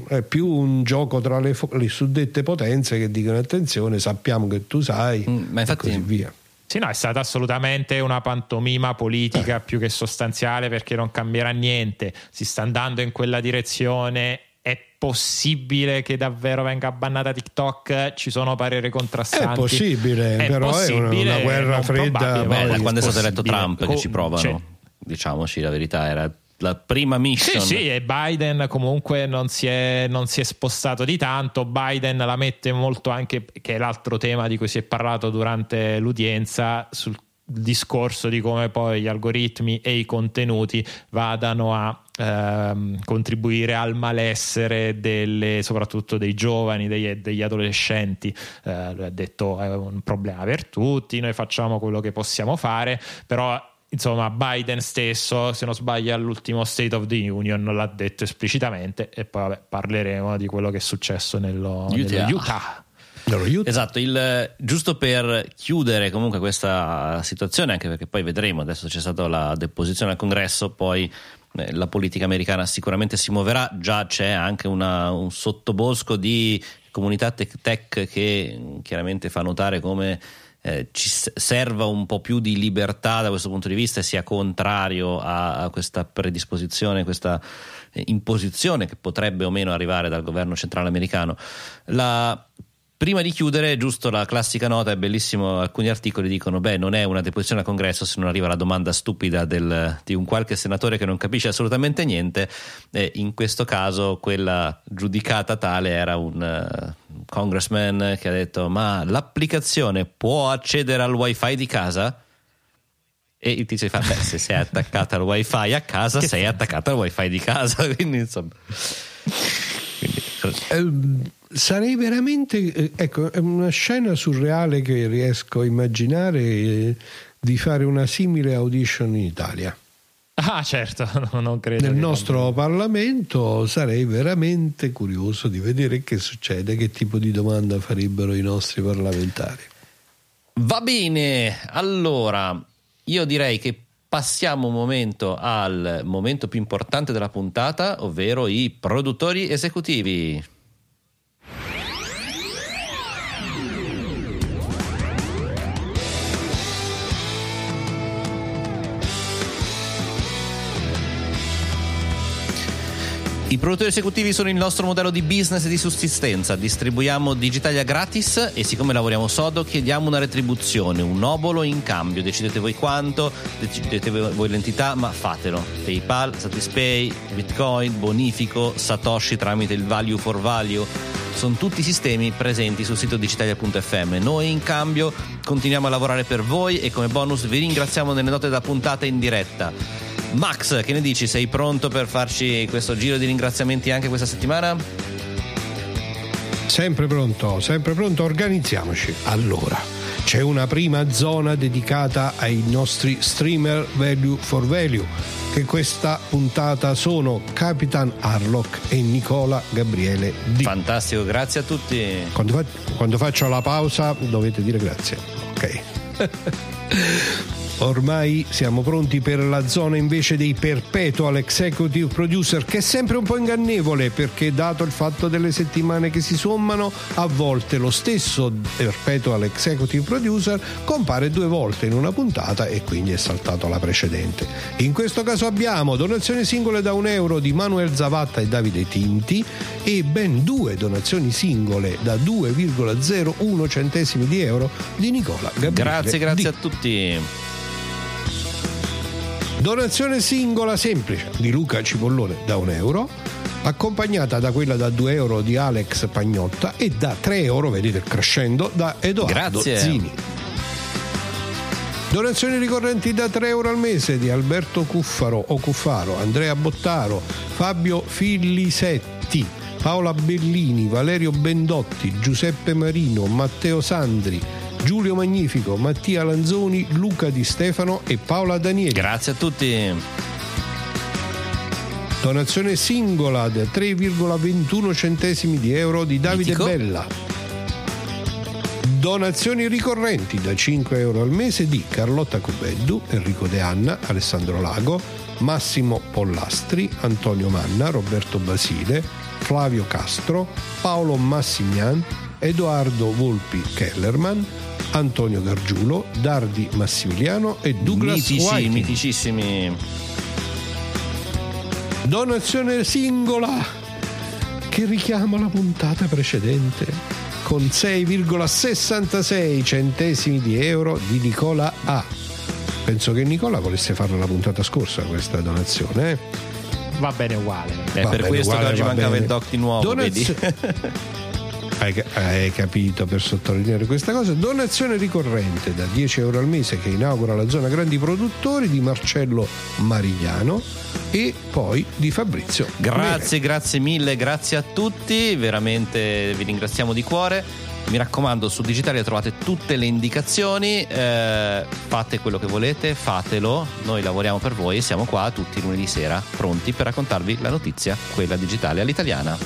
è più un gioco tra le suddette potenze che dicono attenzione, sappiamo che tu sai, ma infatti, e così via. Sì, no, è stata assolutamente una pantomima politica più che sostanziale, perché non cambierà niente, si sta andando in quella direzione. È possibile che davvero venga abbannata TikTok? Ci sono pareri contrastanti. È possibile, è una guerra fredda. Beh, quando è stato eletto Trump che ci provano, diciamoci la verità, era la prima mission. Sì, e Biden comunque non si è spostato di tanto. Biden la mette molto anche, che è l'altro tema di cui si è parlato durante l'udienza, sul discorso di come poi gli algoritmi e i contenuti vadano a contribuire al malessere soprattutto dei giovani, degli adolescenti. Lui ha detto è un problema per tutti, noi facciamo quello che possiamo fare, però insomma Biden stesso, se non sbaglio all'ultimo State of the Union, l'ha detto esplicitamente. E poi vabbè, parleremo di quello che è successo nello Utah. Esatto, giusto per chiudere comunque questa situazione, anche perché poi vedremo, adesso c'è stata la deposizione al congresso, poi la politica americana sicuramente si muoverà. Già c'è anche un sottobosco di comunità tech che chiaramente fa notare come ci serva un po' più di libertà da questo punto di vista, e sia contrario a questa predisposizione, questa imposizione che potrebbe o meno arrivare dal governo centrale americano. Prima di chiudere, giusto la classica nota, è bellissimo, alcuni articoli dicono non è una deposizione al congresso se non arriva la domanda stupida di un qualche senatore che non capisce assolutamente niente. In questo caso quella giudicata tale era un congressman che ha detto ma l'applicazione può accedere al wifi di casa? E il tizio fa se sei attaccata al wifi a casa sei attaccata al wifi di casa, quindi insomma... Sarei veramente, ecco, è una scena surreale che riesco a immaginare di fare una simile audition in Italia. Ah, certo, non credo. Nel nostro Parlamento sarei veramente curioso di vedere che succede, che tipo di domanda farebbero i nostri parlamentari. Va bene, allora io direi che passiamo un momento al momento più importante della puntata, ovvero i produttori esecutivi. I produttori esecutivi sono il nostro modello di business e di sussistenza. Distribuiamo Digitalia gratis e siccome lavoriamo sodo chiediamo una retribuzione, un obolo in cambio. Decidete voi quanto, decidete voi l'entità, ma fatelo. PayPal, Satispay, Bitcoin, bonifico, Satoshi tramite il value for value. Sono tutti sistemi presenti sul sito digitalia.fm. Noi in cambio continuiamo a lavorare per voi e come bonus vi ringraziamo nelle note da puntata in diretta. Max, che ne dici? Sei pronto per farci questo giro di ringraziamenti anche questa settimana? Sempre pronto, organizziamoci. Allora, c'è una prima zona dedicata ai nostri streamer value for value, che questa puntata sono Capitan Harlock e Nicola Gabriele D. Fantastico, grazie a tutti. Quando faccio la pausa dovete dire grazie, ok? Ormai siamo pronti per la zona invece dei perpetual executive producer, che è sempre un po' ingannevole perché, dato il fatto delle settimane che si sommano, a volte lo stesso perpetual executive producer compare due volte in una puntata e quindi è saltato la precedente. In questo caso abbiamo donazioni singole da €1 di Manuel Zavatta e Davide Tinti e ben due donazioni singole da 2,01 centesimi di euro di Nicola Gabriele. Grazie a tutti. Donazione singola semplice di Luca Cipollone da €1, accompagnata da quella da €2 di Alex Pagnotta e da €3, vedete crescendo, da Edoardo Zini. Donazioni ricorrenti da €3 al mese di Alberto Cuffaro, Andrea Bottaro, Fabio Fillisetti, Paola Bellini, Valerio Bendotti, Giuseppe Marino, Matteo Sandri, Giulio Magnifico, Mattia Lanzoni, Luca Di Stefano e Paola Danieli. Grazie a tutti. Donazione singola da €3,21 di Davide Mitico Bella. Donazioni ricorrenti da €5 al mese di Carlotta Cubeddu, Enrico De Anna, Alessandro Lago, Massimo Pollastri, Antonio Manna, Roberto Basile, Flavio Castro, Paolo Massignan, Edoardo Volpi Kellerman, Antonio Gargiulo, Dardi Massimiliano e Douglas Whiting. Miticissimi. Donazione singola che richiama la puntata precedente con €6,66 di Nicola A. Penso che Nicola volesse farla la puntata scorsa questa donazione, Va bene uguale. È per questo uguale, che oggi mancava il doc di nuovo. Vedi? Hai capito, per sottolineare questa cosa. Donazione ricorrente da €10 al mese che inaugura la zona grandi produttori di Marcello Marigliano e poi di Fabrizio. Grazie mille, grazie a tutti, veramente vi ringraziamo di cuore. Mi raccomando, su Digitalia trovate tutte le indicazioni, fate quello che volete, fatelo, noi lavoriamo per voi e siamo qua tutti lunedì sera pronti per raccontarvi la notizia, quella digitale all'italiana.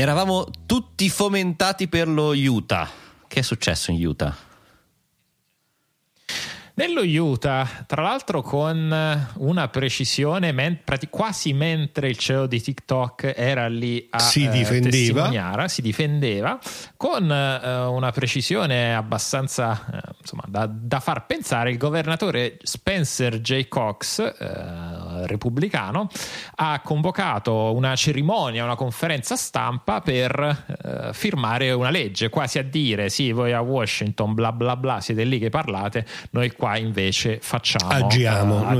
Eravamo tutti fomentati per lo Utah. Che è successo in Utah? Nello Utah, tra l'altro con una precisione, quasi mentre il CEO di TikTok era lì a si difendeva con una precisione abbastanza da far pensare, il governatore Spencer J. Cox, repubblicano, ha convocato una cerimonia, una conferenza stampa per firmare una legge, quasi a dire: sì, voi a Washington bla bla bla siete lì che parlate, noi qua invece facciamo, agiamo.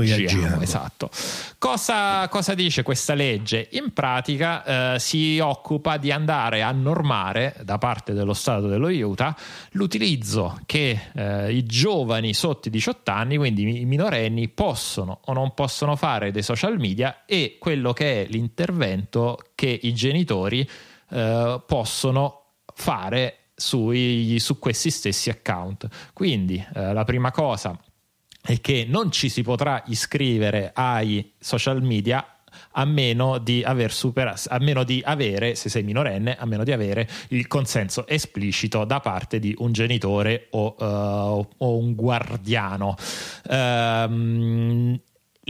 Esatto. Cosa dice questa legge? In pratica si occupa di andare a normare da parte dello Stato dello Utah l'utilizzo che i giovani sotto i 18 anni, quindi i minorenni, possono o non possono fare funzionario dei social media e quello che è l'intervento che i genitori possono fare su questi stessi account. Quindi la prima cosa è che non ci si potrà iscrivere ai social media a meno di avere, se sei minorenne, a meno di avere il consenso esplicito da parte di un genitore o un guardiano.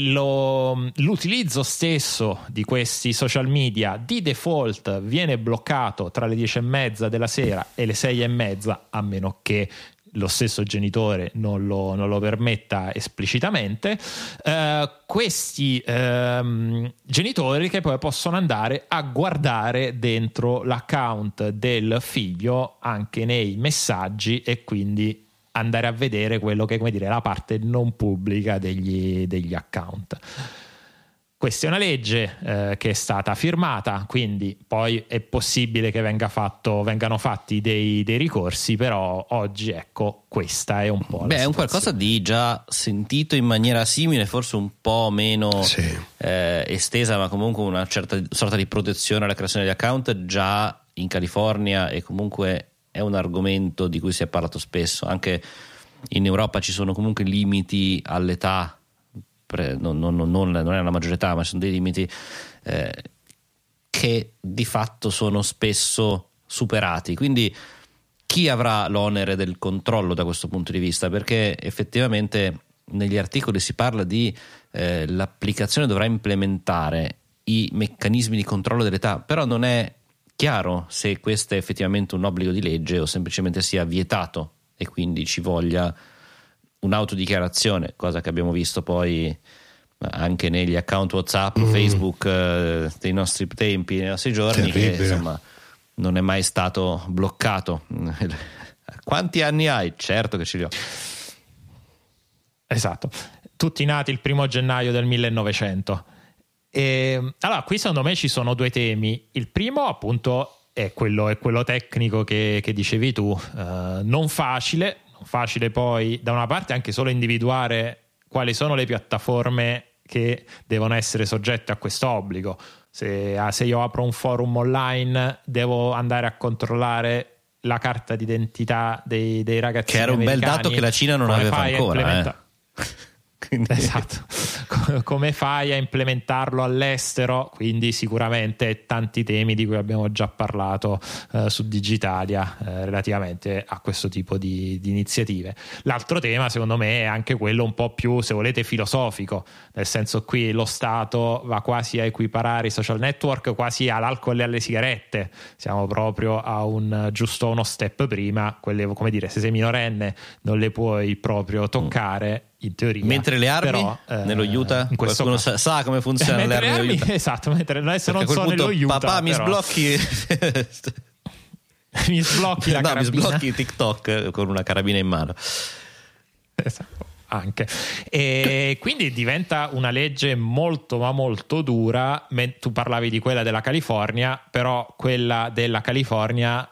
L'utilizzo stesso di questi social media di default viene bloccato tra le 10:30 della sera e le 6:30, a meno che lo stesso genitore non lo permetta esplicitamente. Questi genitori che poi possono andare a guardare dentro l'account del figlio anche nei messaggi e quindi andare a vedere quello che è, come dire, la parte non pubblica degli account. Questa è una legge che è stata firmata, quindi poi è possibile che vengano fatti dei ricorsi, però oggi, ecco, questa è un po' la situazione. È un qualcosa di già sentito in maniera simile, forse un po' meno estesa, ma comunque una certa sorta di protezione alla creazione di account già in California, e comunque è un argomento di cui si è parlato spesso. Anche in Europa ci sono comunque limiti all'età. Non è la maggiore età, ma ci sono dei limiti che di fatto sono spesso superati, quindi chi avrà l'onere del controllo da questo punto di vista? Perché effettivamente negli articoli si parla di l'applicazione dovrà implementare i meccanismi di controllo dell'età, però non è chiaro se questo è effettivamente un obbligo di legge o semplicemente sia vietato e quindi ci voglia un'autodichiarazione, cosa che abbiamo visto poi anche negli account WhatsApp, Facebook dei nostri tempi, nei nostri giorni, che insomma non è mai stato bloccato. Quanti anni hai? Certo che ce li ho. Esatto, tutti nati il 1 gennaio 1900. E allora qui secondo me ci sono due temi. Il primo, appunto, è quello tecnico che dicevi tu, non facile poi da una parte anche solo individuare quali sono le piattaforme che devono essere soggette a questo obbligo. Se io apro un forum online devo andare a controllare la carta d'identità dei ragazzini, che era un bel dato che la Cina non aveva ancora Quindi... Esatto, come fai a implementarlo all'estero? Quindi sicuramente tanti temi di cui abbiamo già parlato su Digitalia relativamente a questo tipo di iniziative. L'altro tema secondo me è anche quello un po' più, se volete, filosofico, nel senso, qui lo Stato va quasi a equiparare i social network quasi all'alcol e alle sigarette. Siamo proprio a uno step prima. Quelle, come dire, se sei minorenne non le puoi proprio toccare in teoria, mentre le armi, però, nello Utah qualcuno sa come funziona le armi nello Utah. Esatto, mentre adesso perché non so punto, nello Utah papà però... mi sblocchi la carabina, mi sblocchi TikTok con una carabina in mano. Esatto, anche e quindi diventa una legge molto ma molto dura. Tu parlavi di quella della California, però quella della California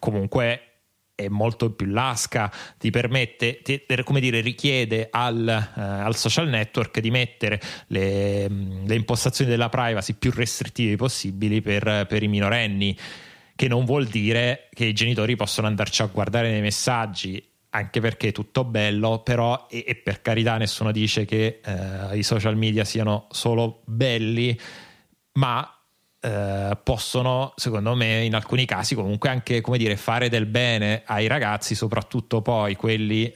comunque è molto più lasca, ti permette, come dire, richiede al social network di mettere le impostazioni della privacy più restrittive possibili per i minorenni, che non vuol dire che i genitori possono andarci a guardare nei messaggi, anche perché è tutto bello, però e per carità nessuno dice che i social media siano solo belli, ma possono, secondo me, in alcuni casi comunque anche, come dire, fare del bene ai ragazzi, soprattutto poi quelli,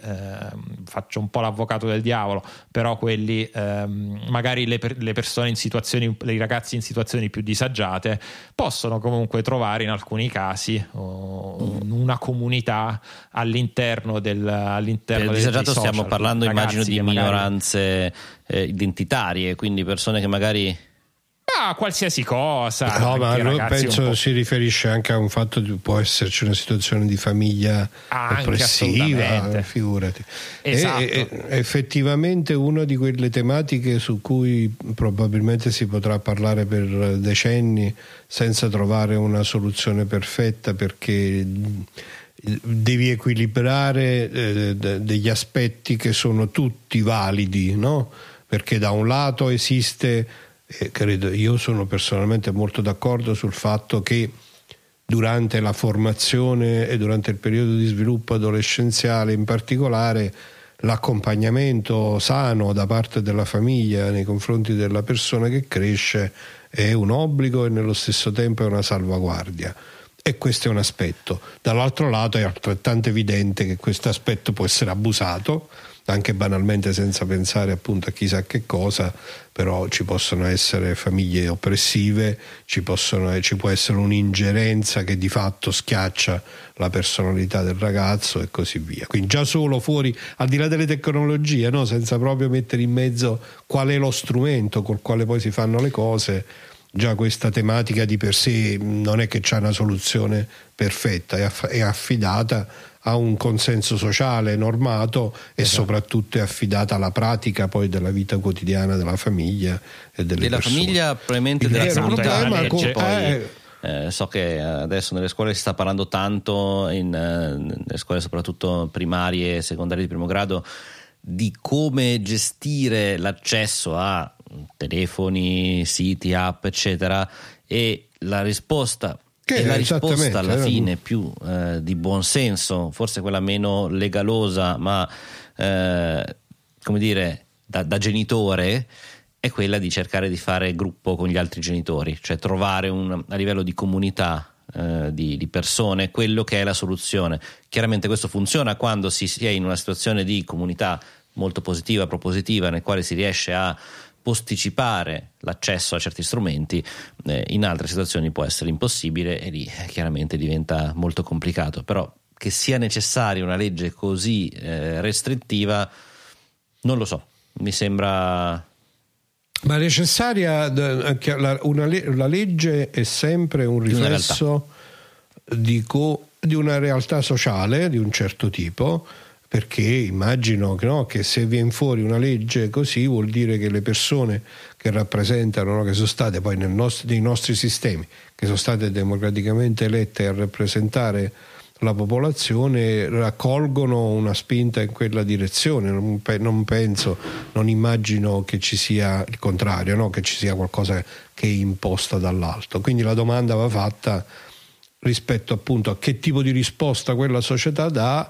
faccio un po' l'avvocato del diavolo, però quelli magari le persone in situazioni, i ragazzi in situazioni più disagiate possono comunque trovare in alcuni casi una comunità all'interno del disagiato social. Stiamo parlando, immagino, di minoranze identitarie, quindi persone che magari qualsiasi cosa, no, ma allora penso si riferisce anche a un fatto di, può esserci una situazione di famiglia oppressiva, figurati. Esatto. È effettivamente una di quelle tematiche su cui probabilmente si potrà parlare per decenni senza trovare una soluzione perfetta, perché devi equilibrare degli aspetti che sono tutti validi, no? perché da un lato esiste, credo, io sono personalmente molto d'accordo sul fatto che durante la formazione e durante il periodo di sviluppo adolescenziale in particolare l'accompagnamento sano da parte della famiglia nei confronti della persona che cresce è un obbligo e nello stesso tempo è una salvaguardia, e questo è un aspetto. Dall'altro lato è altrettanto evidente che questo aspetto può essere abusato anche banalmente, senza pensare appunto a chissà che cosa, però ci possono essere famiglie oppressive, ci può essere un'ingerenza che di fatto schiaccia la personalità del ragazzo e così via. Quindi già solo fuori, al di là delle tecnologie, no? Senza proprio mettere in mezzo qual è lo strumento col quale poi si fanno le cose, già questa tematica di per sé non è che c'è una soluzione perfetta, è affidata a un consenso sociale normato e esatto. Soprattutto è affidata alla pratica poi della vita quotidiana della famiglia e della persone. Famiglia probabilmente della sanità, so che adesso nelle scuole si sta parlando tanto, nelle scuole soprattutto primarie e secondarie di primo grado, di come gestire l'accesso a telefoni, siti, app eccetera, e la risposta alla fine più di buon senso, forse quella meno legalosa, ma come dire da genitore, è quella di cercare di fare gruppo con gli altri genitori, cioè trovare a livello di comunità di persone quello che è la soluzione. Chiaramente questo funziona quando si è in una situazione di comunità molto positiva, propositiva, nel quale si riesce a posticipare l'accesso a certi strumenti, in altre situazioni può essere impossibile e lì chiaramente diventa molto complicato. Però che sia necessaria una legge così restrittiva, non lo so, mi sembra... Ma necessaria, la legge è sempre un riflesso di una realtà sociale di un certo tipo, perché immagino che se viene fuori una legge così vuol dire che le persone che rappresentano, che sono state poi nei nostri sistemi, che sono state democraticamente elette a rappresentare la popolazione, raccolgono una spinta in quella direzione. Non immagino che ci sia il contrario, che ci sia qualcosa che è imposta dall'alto. Quindi la domanda va fatta rispetto appunto a che tipo di risposta quella società dà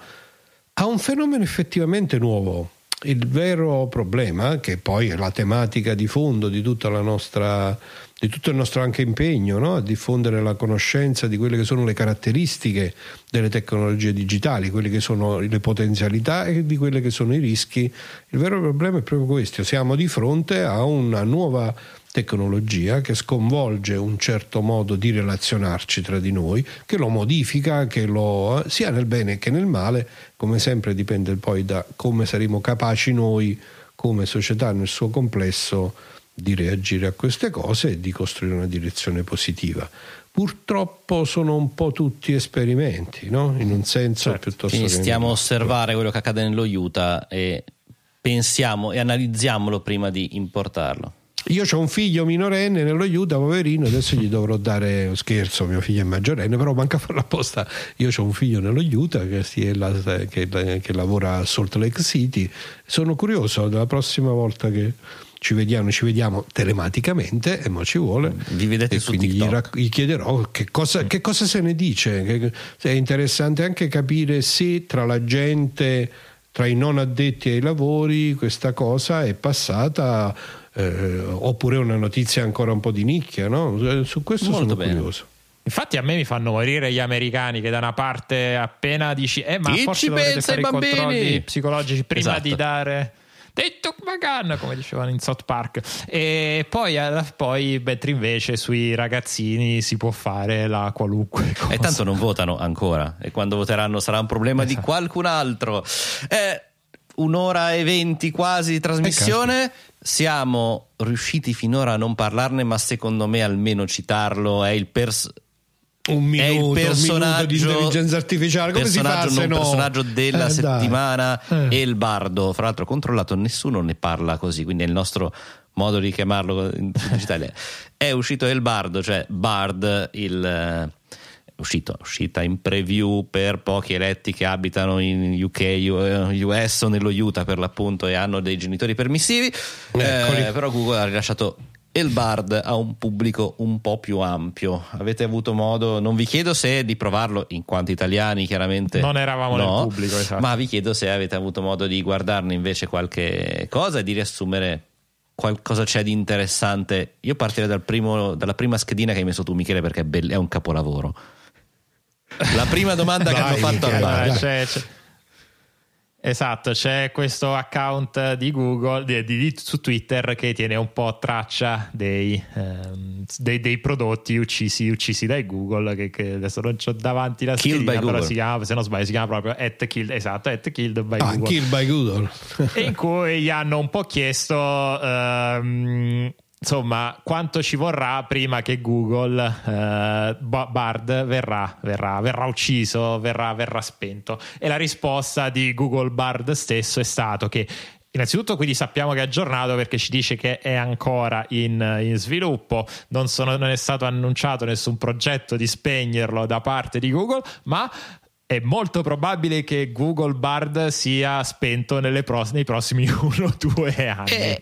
a un fenomeno effettivamente nuovo. Il vero problema, che poi è la tematica di fondo di tutta la nostra, di tutto il nostro anche impegno, a diffondere la conoscenza di quelle che sono le caratteristiche delle tecnologie digitali, quelle che sono le potenzialità e di quelle che sono i rischi. Il vero problema è proprio questo: siamo di fronte a una nuova tecnologia che sconvolge un certo modo di relazionarci tra di noi, che lo modifica, che lo, sia nel bene che nel male, come sempre dipende poi da come saremo capaci noi come società nel suo complesso di reagire a queste cose e di costruire una direzione positiva. Purtroppo sono un po' tutti esperimenti, in un senso, certo, piuttosto quindi che stiamo a osservare quello che accade nello Utah e pensiamo e analizziamolo prima di importarlo. Io ho un figlio minorenne nello Utah, poverino, adesso gli dovrò dare, scherzo, mio figlio è maggiorenne, però manca a farlo apposta. Io ho un figlio nello Utah che lavora a Salt Lake City. Sono curioso, la prossima volta che ci vediamo telematicamente, e mo ci vuole, vi vedete su TikTok. Gli chiederò che cosa se ne dice, è interessante anche capire se tra la gente, tra i non addetti ai lavori, questa cosa è passata oppure una notizia ancora un po' di nicchia, Su questo molto sono bene. Curioso. Infatti a me mi fanno morire gli americani che da una parte appena dici ma chi forse dovete fare i controlli psicologici prima esatto. di dare TikTok magari, come dicevano in South Park, e poi mentre invece sui ragazzini si può fare la qualunque cosa. E tanto non votano ancora, e quando voteranno sarà un problema esatto. di qualcun altro. 1:20 quasi di trasmissione. Siamo riusciti finora a non parlarne, ma secondo me almeno citarlo è il personaggio di intelligenza artificiale, come si fa se no? Personaggio della settimana . E il bardo, fra l'altro controllato, nessuno ne parla così, quindi è il nostro modo di chiamarlo in Italia. È uscito il bardo, cioè Bard, il uscita in preview per pochi eletti che abitano in UK, US o nello Utah per l'appunto e hanno dei genitori permissivi, però Google ha rilasciato il Bard a un pubblico un po' più ampio. Avete avuto modo, non vi chiedo se di provarlo in quanto italiani chiaramente non eravamo nel pubblico, esatto, ma vi chiedo se avete avuto modo di guardarne invece qualche cosa e di riassumere qualcosa c'è di interessante. Io partirei dalla prima schedina che hai messo tu, Michele, perché è un capolavoro. La prima domanda che hanno fatto al Bard. Esatto, c'è questo account di Google su Twitter che tiene un po' traccia dei prodotti uccisi dai Google, che adesso non c'ho davanti la schedina, però Google. Si chiama, se non sbaglio, si chiama proprio @killed by Google. Killed by Google. E in cui gli hanno un po' chiesto insomma quanto ci vorrà prima che Google Bard verrà ucciso, verrà spento. E la risposta di Google Bard stesso è stato che innanzitutto, quindi sappiamo che è aggiornato perché ci dice che è ancora in sviluppo, non è stato annunciato nessun progetto di spegnerlo da parte di Google, ma è molto probabile che Google Bard sia spento nei prossimi 1-2 anni.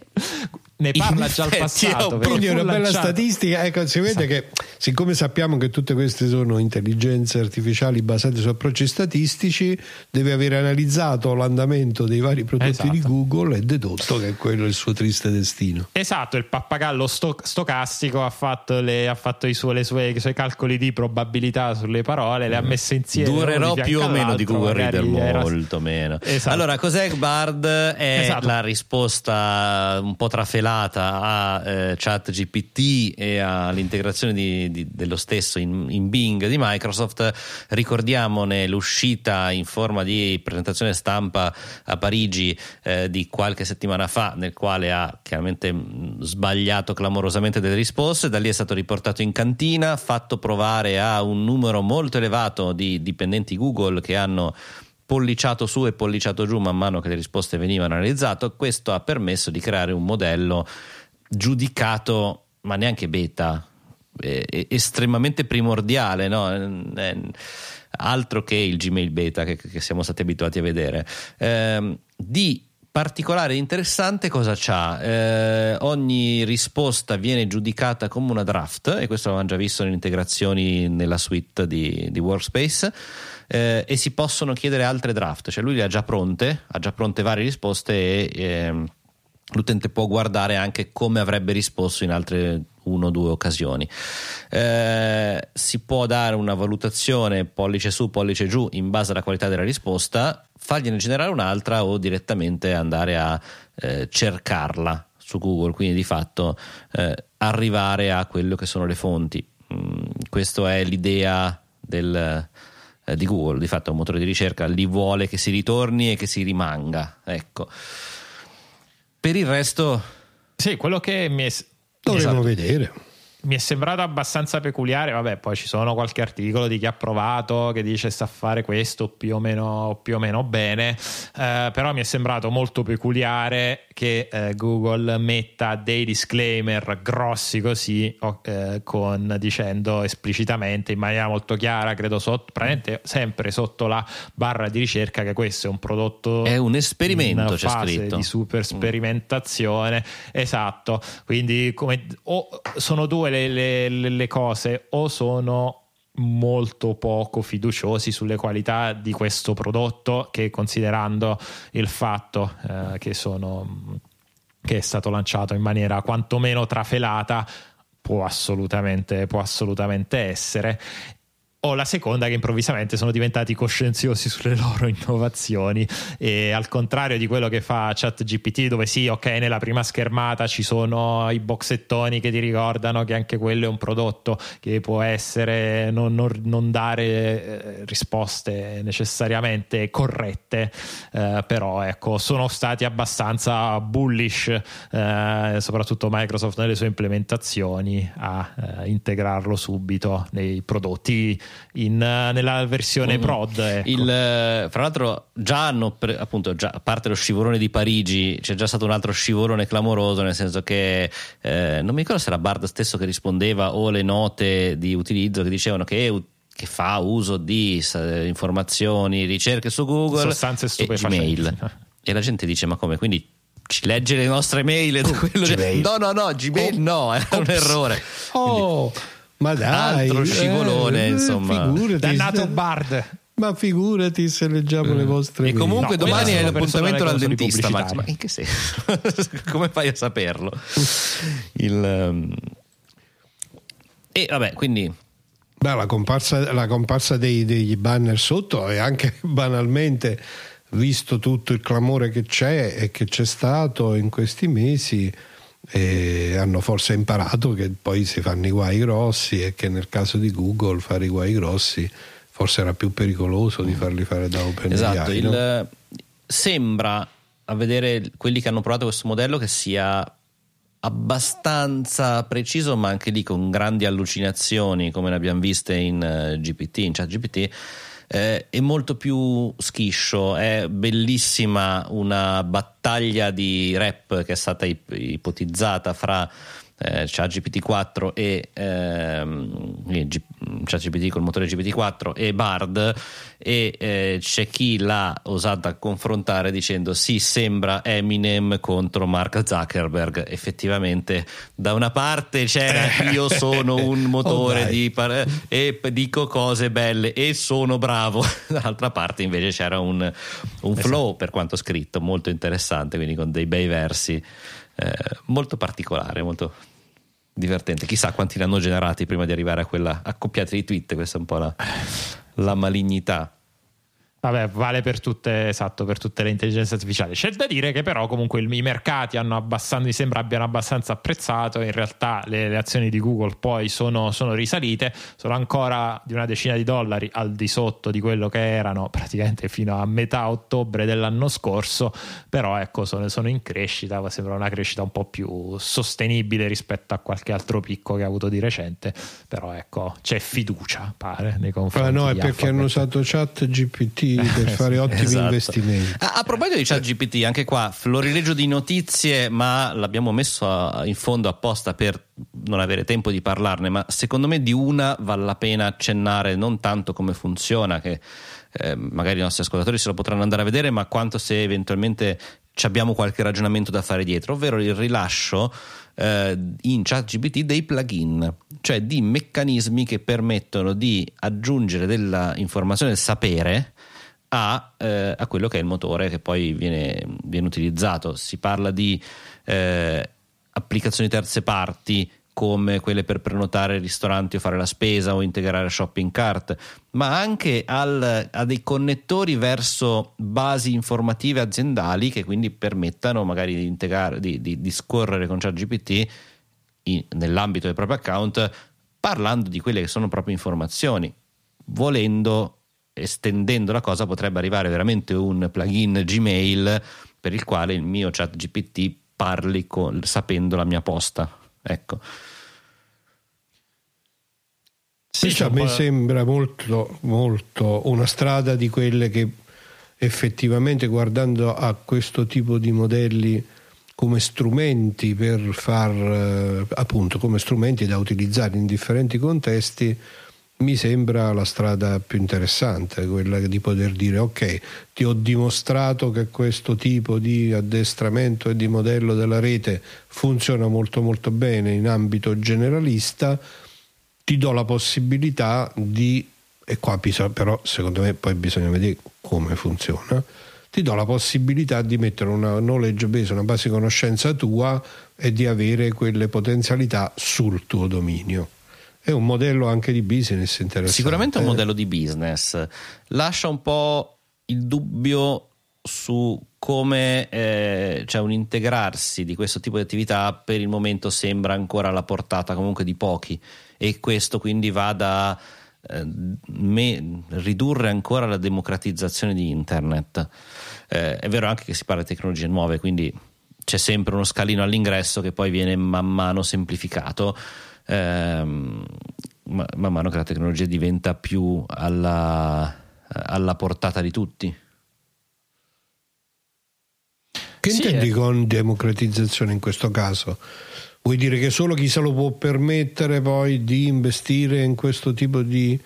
Ne parla già al passato, quindi è una bella statistica. Ecco, si vede che, siccome sappiamo che tutte queste sono intelligenze artificiali basate su approcci statistici, deve aver analizzato l'andamento dei vari prodotti di Google e dedotto che quello è il suo triste destino. Esatto, il pappagallo stocastico ha fatto i suoi calcoli di probabilità sulle parole, le ha messe insieme. Durerò più o meno di Google Reader, molto meno. Esatto. Allora, cos'è Bard? La risposta un po' trafelata a ChatGPT e all'integrazione dello stesso in Bing di Microsoft. Ricordiamone l'uscita in forma di presentazione stampa a Parigi di qualche settimana fa, nel quale ha chiaramente sbagliato clamorosamente delle risposte. Da lì è stato riportato in cantina, fatto provare a un numero molto elevato di dipendenti Google che hanno polliciato su e polliciato giù man mano che le risposte venivano analizzate. Questo ha permesso di creare un modello giudicato, ma neanche beta, estremamente primordiale, no? Altro che il Gmail beta che siamo stati abituati a vedere. Di particolare interessante cosa c'ha? Ogni risposta viene giudicata come una draft, e questo l'avevamo già visto nelle integrazioni nella suite di Workspace, e si possono chiedere altre draft, cioè lui le ha già pronte varie risposte e l'utente può guardare anche come avrebbe risposto in altre 1 o 2 occasioni. Si può dare una valutazione pollice su, pollice giù in base alla qualità della risposta, fargliene generare un'altra o direttamente andare a cercarla su Google, quindi di fatto arrivare a quello che sono le fonti. Questa è l'idea di Google, di fatto è un motore di ricerca, lì vuole che si ritorni e che si rimanga. Ecco, per il resto sì, quello che dovremmo vedere. Mi è sembrato abbastanza peculiare, vabbè, poi ci sono qualche articolo di chi ha provato che dice sta a fare questo più o meno bene, però mi è sembrato molto peculiare che Google metta dei disclaimer grossi così, dicendo esplicitamente in maniera molto chiara, credo sempre sotto la barra di ricerca, che questo è un prodotto, è un esperimento, c'è fase scritto di super sperimentazione. Esatto, quindi sono due le cose: o sono molto poco fiduciosi sulle qualità di questo prodotto, che considerando il fatto che è stato lanciato in maniera quantomeno trafelata può assolutamente essere, o la seconda, che improvvisamente sono diventati coscienziosi sulle loro innovazioni, e al contrario di quello che fa ChatGPT, dove sì, ok, nella prima schermata ci sono i boxettoni che ti ricordano che anche quello è un prodotto che può essere non dare risposte necessariamente corrette, però ecco, sono stati abbastanza bullish, soprattutto Microsoft nelle sue implementazioni, a integrarlo subito nei prodotti nella versione prod, ecco. Fra l'altro già a parte lo scivolone di Parigi, c'è già stato un altro scivolone clamoroso, nel senso che non mi ricordo se era Bard stesso che rispondeva o le note di utilizzo che dicevano che che fa uso di informazioni, ricerche su Google, sostanze stupefacenti, Gmail. E la gente dice: ma come? Quindi ci legge le nostre mail? No, Gmail no, è un errore. Oh, quindi, ma dai, altro scivolone, insomma. Figurati, dannato Bard. Ma figurati se leggiamo le vostre. E comunque no, domani è l'appuntamento dal dentista. Ma in che senso? Come fai a saperlo? E vabbè, quindi. Beh, la comparsa degli banner sotto, e anche banalmente, visto tutto il clamore che c'è e che c'è stato in questi mesi, hanno forse imparato che poi si fanno i guai grossi, e che nel caso di Google fare i guai grossi forse era più pericoloso di farli fare da OpenAI. Esatto, no? Sembra, a vedere quelli che hanno provato questo modello, che sia abbastanza preciso, ma anche lì con grandi allucinazioni, come ne abbiamo viste in GPT, in ChatGPT. È molto più schiscio. È bellissima una battaglia di rap che è stata ipotizzata fra ChatGPT 4 e ChatGPT col motore GPT-4 e Bard, e c'è chi l'ha osata confrontare dicendo: sì, sembra Eminem contro Mark Zuckerberg. Effettivamente, da una parte c'era io sono un motore e dico cose belle e sono bravo, dall'altra parte invece c'era un flow, per quanto scritto, molto interessante, quindi con dei bei versi. Molto particolare, molto divertente. Chissà quanti ne hanno generati prima di arrivare a quella accoppiata di tweet. Questa è un po' la malignità. Vabbè, vale per tutte, esatto, per tutte le intelligenze artificiali. C'è da dire che però comunque i mercati mi sembra abbiano abbastanza apprezzato. In realtà le azioni di Google poi sono risalite, sono ancora di una decina di $100 al di sotto di quello che erano praticamente fino a metà ottobre dell'anno scorso, però ecco, sono in crescita, sembra una crescita un po' più sostenibile rispetto a qualche altro picco che ha avuto di recente, però ecco, c'è fiducia, pare, nei confronti di Alphabet. No, è perché hanno usato ChatGPT per fare ottimi investimenti. A proposito di ChatGPT, anche qua florileggio di notizie, ma l'abbiamo messo in fondo apposta per non avere tempo di parlarne, ma secondo me di una vale la pena accennare, non tanto come funziona, che magari i nostri ascoltatori se lo potranno andare a vedere, ma quanto se eventualmente ci abbiamo qualche ragionamento da fare dietro, ovvero il rilascio in ChatGPT dei plugin, cioè di meccanismi che permettono di aggiungere della informazione, del sapere a quello che è il motore che poi viene utilizzato. Si parla di applicazioni terze parti, come quelle per prenotare ristoranti o fare la spesa o integrare shopping cart, ma anche a dei connettori verso basi informative aziendali, che quindi permettano magari di integrare, di scorrere con ChatGPT nell'ambito del proprio account, parlando di quelle che sono proprio informazioni. Volendo, estendendo la cosa, potrebbe arrivare veramente un plugin Gmail per il quale il mio ChatGPT parli sapendo la mia posta. Ecco, sì, a me sembra molto, molto una strada di quelle che effettivamente, guardando a questo tipo di modelli come strumenti per appunto come strumenti da utilizzare in differenti contesti, mi sembra la strada più interessante, quella di poter dire: ok, ti ho dimostrato che questo tipo di addestramento e di modello della rete funziona molto molto bene in ambito generalista, ti do la possibilità di, e qua però secondo me poi bisogna vedere come funziona, ti do la possibilità di mettere una knowledge base, una base di conoscenza tua, e di avere quelle potenzialità sul tuo dominio. È un modello anche di business interessante. Sicuramente un modello di business. Lascia un po' il dubbio su come un integrarsi di questo tipo di attività. Per il momento sembra ancora alla portata comunque di pochi, e questo quindi vada a ridurre ancora la democratizzazione di internet. È vero anche che si parla di tecnologie nuove, quindi c'è sempre uno scalino all'ingresso che poi viene man mano semplificato. Man mano che la tecnologia diventa più alla portata di tutti. Che intendi con democratizzazione in questo caso? Vuoi dire che solo chi se lo può permettere poi di investire in questo tipo di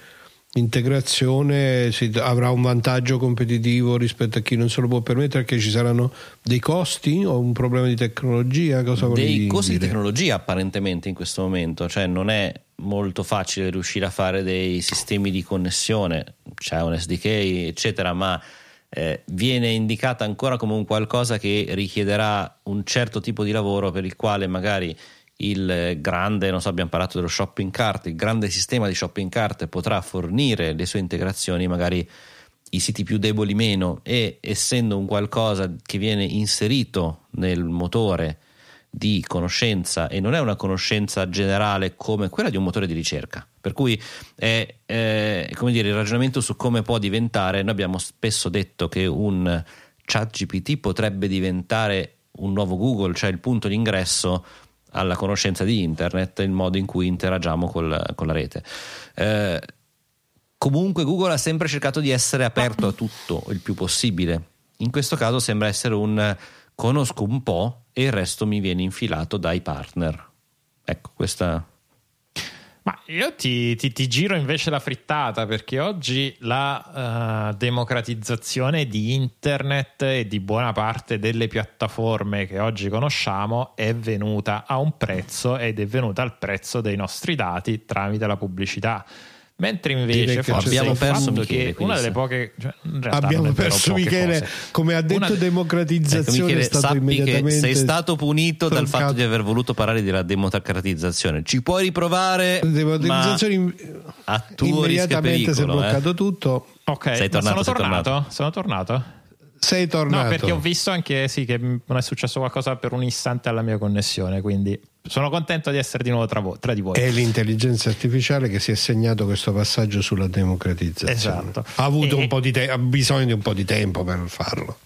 integrazione avrà un vantaggio competitivo rispetto a chi non se lo può permettere, che ci saranno dei costi o un problema di tecnologia? Cosa dei costi dire? Di tecnologia apparentemente in questo momento, cioè non è molto facile riuscire a fare dei sistemi di connessione, c'è un SDK eccetera, ma viene indicata ancora come un qualcosa che richiederà un certo tipo di lavoro per il quale magari il grande, non so, abbiamo parlato dello shopping cart, il grande sistema di shopping cart potrà fornire le sue integrazioni, magari i siti più deboli meno, e essendo un qualcosa che viene inserito nel motore di conoscenza e non è una conoscenza generale come quella di un motore di ricerca, per cui è come dire, il ragionamento su come può diventare, noi abbiamo spesso detto che un ChatGPT potrebbe diventare un nuovo Google, cioè il punto d'ingresso alla conoscenza di internet, il modo in cui interagiamo con la rete. Comunque Google ha sempre cercato di essere aperto a tutto il più possibile, in questo caso sembra essere un conosco un po' e il resto mi viene infilato dai partner. Ecco, questa... Ma io ti giro invece la frittata, perché oggi la democratizzazione di internet e di buona parte delle piattaforme che oggi conosciamo è venuta a un prezzo, ed è venuta al prezzo dei nostri dati tramite la pubblicità. Mentre invece forse abbiamo perso Michele, una delle poche, cioè, in realtà abbiamo perso Michele cose. Come ha detto democratizzazione, ecco, Michele, è stato immediatamente, sei stato punito dal fatto di aver voluto parlare della democratizzazione, ci puoi riprovare, democratizzazione, ma a tuo rischio e pericolo, si è bloccato tutto. Ok, sono tornato? Sei tornato. No, perché ho visto anche che non è successo qualcosa per un istante alla mia connessione, quindi sono contento di essere di nuovo tra di voi. È l'intelligenza artificiale che si è segnato questo passaggio sulla democratizzazione. Esatto. Ha avuto ha bisogno di un po' di tempo per farlo.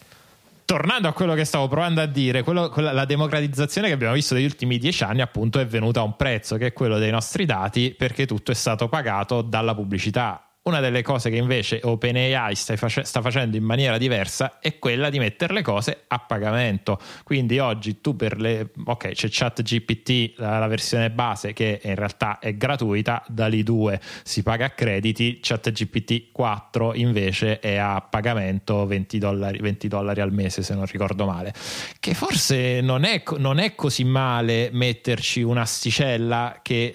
Tornando a quello che stavo provando a dire, la democratizzazione che abbiamo visto negli ultimi 10 anni appunto è venuta a un prezzo, che è quello dei nostri dati, perché tutto è stato pagato dalla pubblicità. Una delle cose che invece OpenAI sta facendo in maniera diversa è quella di mettere le cose a pagamento. Quindi oggi tu ok, c'è ChatGPT, la versione base, che in realtà è gratuita, da lì 2 si paga a crediti, ChatGPT 4 invece è a pagamento $20 al mese se non ricordo male, che forse non è così male metterci un'asticella che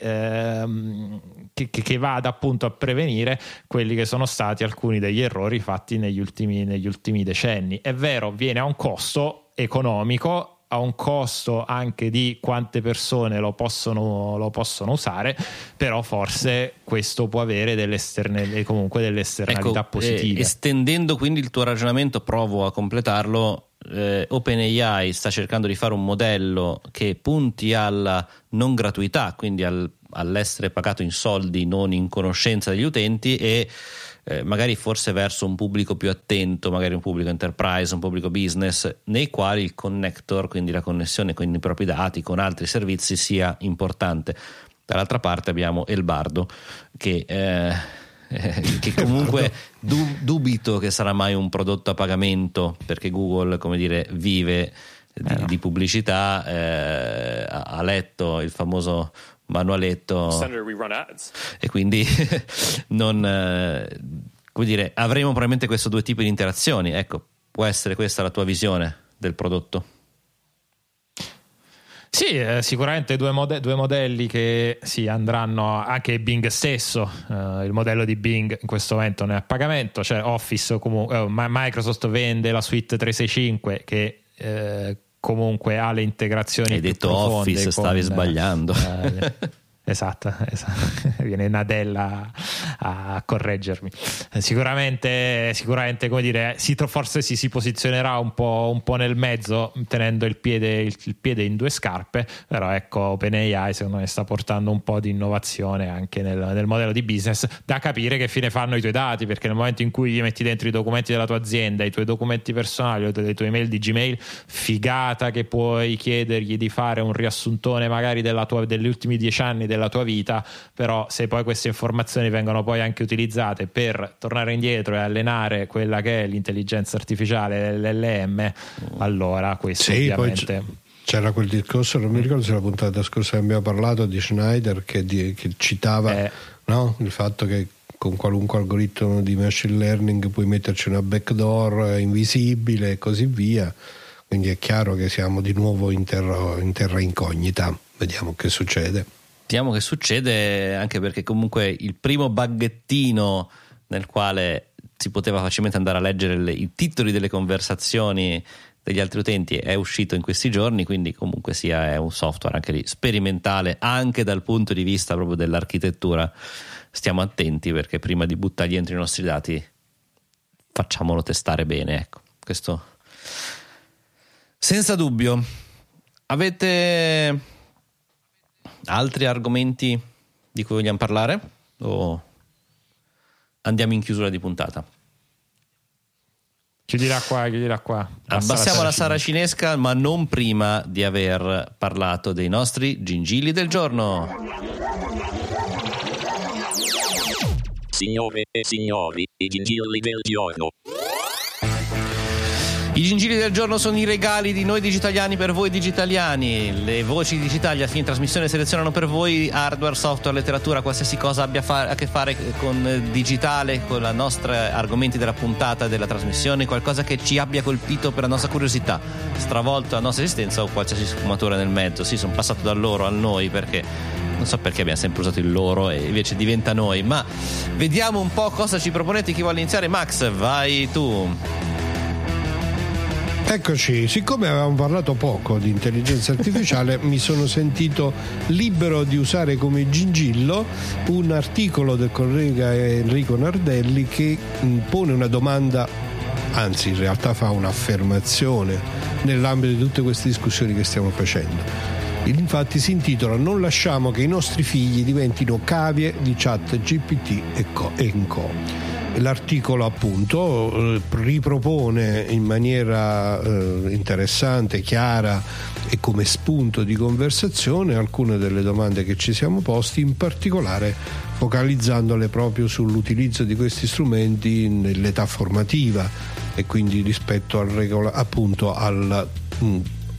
vada appunto a prevenire quelli che sono stati alcuni degli errori fatti negli ultimi decenni. È vero, viene a un costo economico, a un costo anche di quante persone lo possono usare, però forse questo può avere delle esternalità positive. Estendendo quindi il tuo ragionamento, provo a completarlo. OpenAI sta cercando di fare un modello che punti alla non gratuità, quindi all'essere pagato in soldi, non in conoscenza degli utenti, e magari forse verso un pubblico più attento, magari un pubblico enterprise, un pubblico business, nei quali il connector, quindi la connessione con i propri dati, con altri servizi, sia importante. Dall'altra parte abbiamo il Bardo che comunque dubito che sarà mai un prodotto a pagamento, perché Google, come dire, vive di pubblicità, ha letto il famoso manualetto e quindi avremo probabilmente questi 2 tipi di interazioni. Ecco, può essere questa la tua visione del prodotto? Sì, sicuramente 2 modelli che andranno, anche Bing stesso, il modello di Bing in questo momento non è a pagamento, cioè Office comunque, Microsoft vende la suite 365 che comunque ha le integrazioni. Hai detto Office, stavi sbagliando. Esatto. Viene Nadella a correggermi. Sicuramente come dire, forse si posizionerà un po' nel mezzo, tenendo il piede in 2 scarpe, però ecco, OpenAI secondo me sta portando un po' di innovazione anche nel modello di business. Da capire che fine fanno i tuoi dati, perché nel momento in cui gli metti dentro i documenti della tua azienda, i tuoi documenti personali o le tue email di Gmail, figata che puoi chiedergli di fare un riassuntone magari degli ultimi 10 anni della tua vita, però se poi queste informazioni vengono poi anche utilizzate per tornare indietro e allenare quella che è l'intelligenza artificiale, l'LM, allora questo sì, ovviamente. Poi c'era quel discorso, non mi ricordo se la puntata scorsa che abbiamo parlato di Schneider che citava il fatto che con qualunque algoritmo di machine learning puoi metterci una backdoor invisibile e così via, quindi è chiaro che siamo di nuovo in terra incognita. Vediamo che succede. Vediamo che succede, anche perché comunque il primo baghettino nel quale si poteva facilmente andare a leggere i titoli delle conversazioni degli altri utenti è uscito in questi giorni, quindi comunque sia è un software anche lì sperimentale, anche dal punto di vista proprio dell'architettura. Stiamo attenti, perché prima di buttargli dentro i nostri dati facciamolo testare bene, ecco, questo senza dubbio. Avete altri argomenti di cui vogliamo parlare o andiamo in chiusura di puntata? Chiudirà qua. Abbassiamo la sara cinesca, ma non prima di aver parlato dei nostri gingilli del giorno. Signore e signori, i gingilli del giorno. I gingilli del giorno sono i regali di noi digitaliani per voi digitaliani. Le voci di Digitalia a fine trasmissione selezionano per voi hardware, software, letteratura, qualsiasi cosa abbia a che fare con digitale, con i nostri argomenti della puntata, della trasmissione, qualcosa che ci abbia colpito per la nostra curiosità, stravolto la nostra esistenza o qualsiasi sfumatura nel mezzo. Sì, sono passato da loro al noi perché... non so perché abbiamo sempre usato il loro e invece diventa noi, ma vediamo un po' cosa ci proponete. Chi vuole iniziare? Max, vai tu. Eccoci, siccome avevamo parlato poco di intelligenza artificiale mi sono sentito libero di usare come gingillo un articolo del collega Enrico Nardelli che pone una domanda, anzi in realtà fa un'affermazione nell'ambito di tutte queste discussioni che stiamo facendo. Infatti si intitola: non lasciamo che i nostri figli diventino cavie di ChatGPT e co. L'articolo appunto ripropone in maniera interessante, chiara e come spunto di conversazione alcune delle domande che ci siamo posti, in particolare focalizzandole proprio sull'utilizzo di questi strumenti nell'età formativa e quindi rispetto al appunto al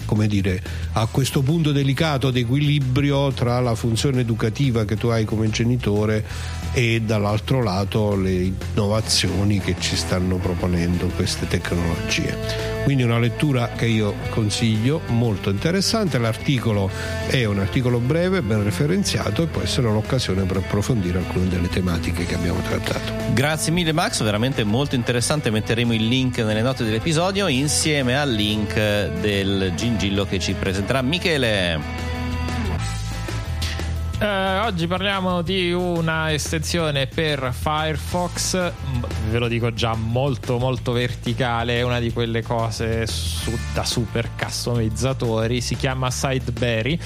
come dire, a questo punto delicato d'equilibrio tra la funzione educativa che tu hai come genitore e dall'altro lato le innovazioni che ci stanno proponendo queste tecnologie. Quindi una lettura che io consiglio, molto interessante. L'articolo è un articolo breve, ben referenziato, e può essere l'occasione per approfondire alcune delle tematiche che abbiamo trattato. Grazie mille Max, veramente molto interessante. Metteremo il link nelle note dell'episodio insieme al link del gingillo che ci presenterà Michele. Oggi parliamo di una estensione per Firefox, ve lo dico già, molto molto verticale, una di quelle cose da super customizzatori. Si chiama Sideberry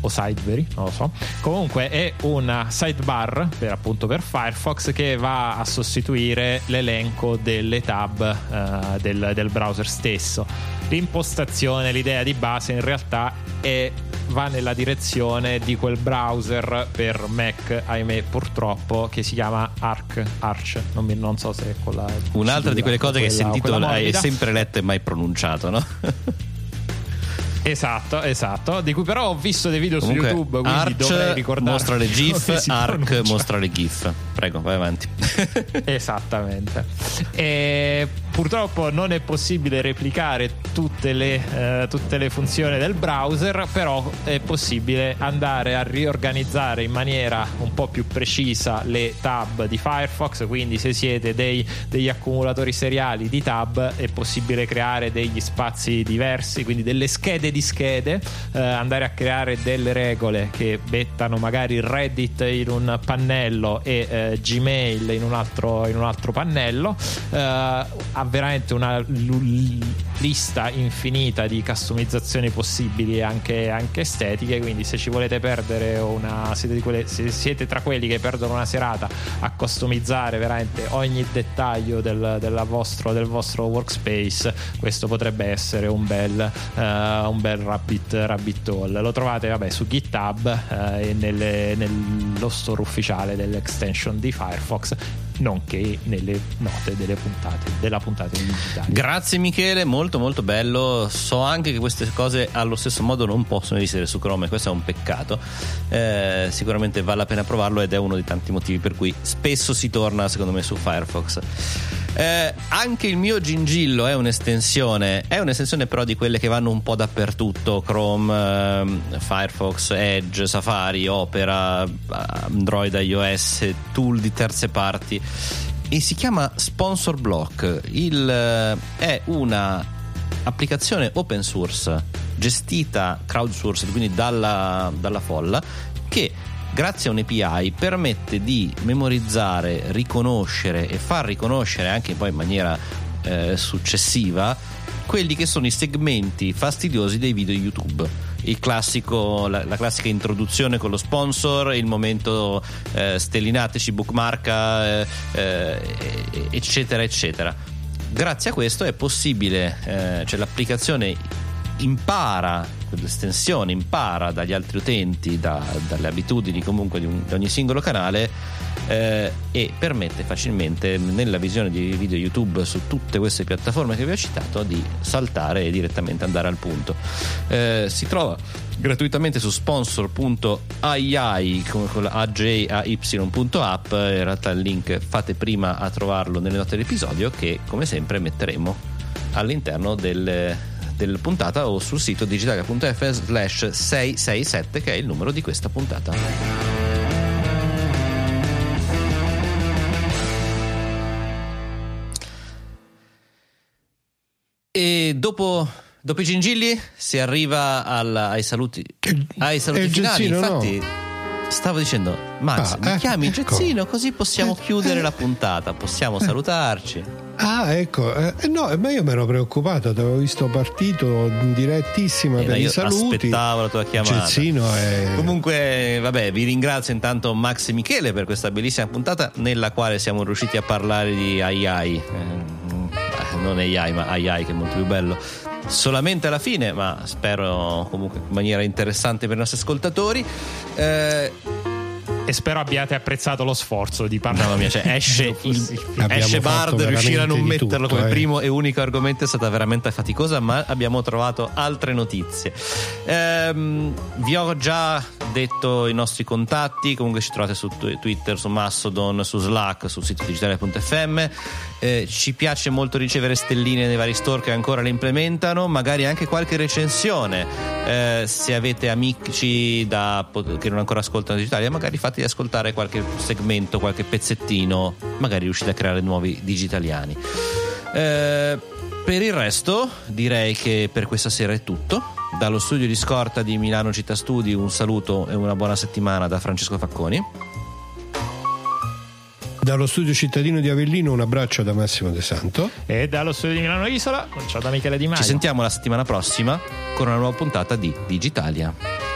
o Sideberry, non lo so. Comunque è una sidebar per appunto per Firefox che va a sostituire l'elenco delle tab del browser stesso. L'impostazione, l'idea di base in realtà va nella direzione di quel browser per Mac, ahimè purtroppo, che si chiama ARC, non so se è con la... Un'altra di quelle cose che hai sentito, hai sempre letto e mai pronunciato, no? Esatto, di cui però ho visto dei video. Comunque, su YouTube, quindi dovrei ricordarmi. Mostra le GIF, ARC mostra le GIF. Prego, vai avanti. Esattamente. E purtroppo non è possibile replicare tutte le funzioni del browser, però è possibile andare a riorganizzare in maniera un po' più precisa le tab di Firefox. Quindi se siete degli accumulatori seriali di tab è possibile creare degli spazi diversi, quindi delle schede di schede, andare a creare delle regole che mettano magari Reddit in un pannello e Gmail in un altro pannello. Ha veramente una lista infinita di customizzazioni possibili, anche estetiche, quindi se ci volete perdere se siete tra quelli che perdono una serata a customizzare veramente ogni dettaglio del vostro workspace, questo potrebbe essere un bel rabbit hole. Lo trovate su GitHub e nello store ufficiale dell'extension di Firefox nonché nelle note della puntata di Digitalia. Grazie Michele, molto molto bello. So anche che queste cose allo stesso modo non possono esistere su Chrome, questo è un peccato. Sicuramente vale la pena provarlo ed è uno dei tanti motivi per cui spesso si torna secondo me su Firefox. Anche il mio gingillo è un'estensione però di quelle che vanno un po' dappertutto: Chrome, Firefox, Edge, Safari, Opera, Android, iOS, tool di terze parti, e si chiama Sponsor Block. È una applicazione open source gestita crowdsourced, quindi dalla folla, che grazie a un API permette di memorizzare, riconoscere e far riconoscere anche poi in maniera successiva quelli che sono i segmenti fastidiosi dei video YouTube. La classica introduzione con lo sponsor, il momento stellinateci, bookmarca, eccetera eccetera. Grazie a questo è possibile, cioè l'applicazione impara dagli altri utenti, dalle abitudini comunque di ogni singolo canale, e permette facilmente, nella visione di video YouTube su tutte queste piattaforme che vi ho citato, di saltare e direttamente andare al punto. Si trova gratuitamente su sponsor.ai con ajay.app. In realtà il link fate prima a trovarlo nelle note dell'episodio, che come sempre metteremo all'interno della puntata o sul sito digitalia.fm/667, che è il numero di questa puntata. E dopo i gingilli si arriva ai saluti finali. Infatti stavo dicendo, Max, mi chiami Gezzino, ecco, così possiamo chiudere la puntata, possiamo salutarci. No, ma io mi ero preoccupato, ti avevo visto partito in direttissima per i saluti. Aspettavo la tua chiamata. Comunque, vabbè, vi ringrazio intanto Max e Michele per questa bellissima puntata nella quale siamo riusciti a parlare di AI. Non AI, ma AI, che è molto più bello. Solamente alla fine, ma spero comunque in maniera interessante per i nostri ascoltatori. E spero abbiate apprezzato lo sforzo di parlare. No, mia, cioè, esce Bard, riuscire a non metterlo tutto, come primo e unico argomento è stata veramente faticosa, ma abbiamo trovato altre notizie. Vi ho già detto i nostri contatti, comunque ci trovate su Twitter, su Mastodon, su Slack, sul sito digitale.fm. Ci piace molto ricevere stelline nei vari store che ancora le implementano, magari anche qualche recensione. Se avete amici che non ancora ascoltano Digitalia, magari fate di ascoltare qualche segmento, qualche pezzettino, magari riuscite a creare nuovi digitaliani. Per il resto direi che per questa sera è tutto. Dallo studio di scorta di Milano Città Studi un saluto e una buona settimana da Francesco Facconi. Dallo studio cittadino di Avellino un abbraccio da Massimo De Santo. E dallo studio di Milano Isola un ciao da Michele Di Maio. Ci sentiamo la settimana prossima con una nuova puntata di Digitalia.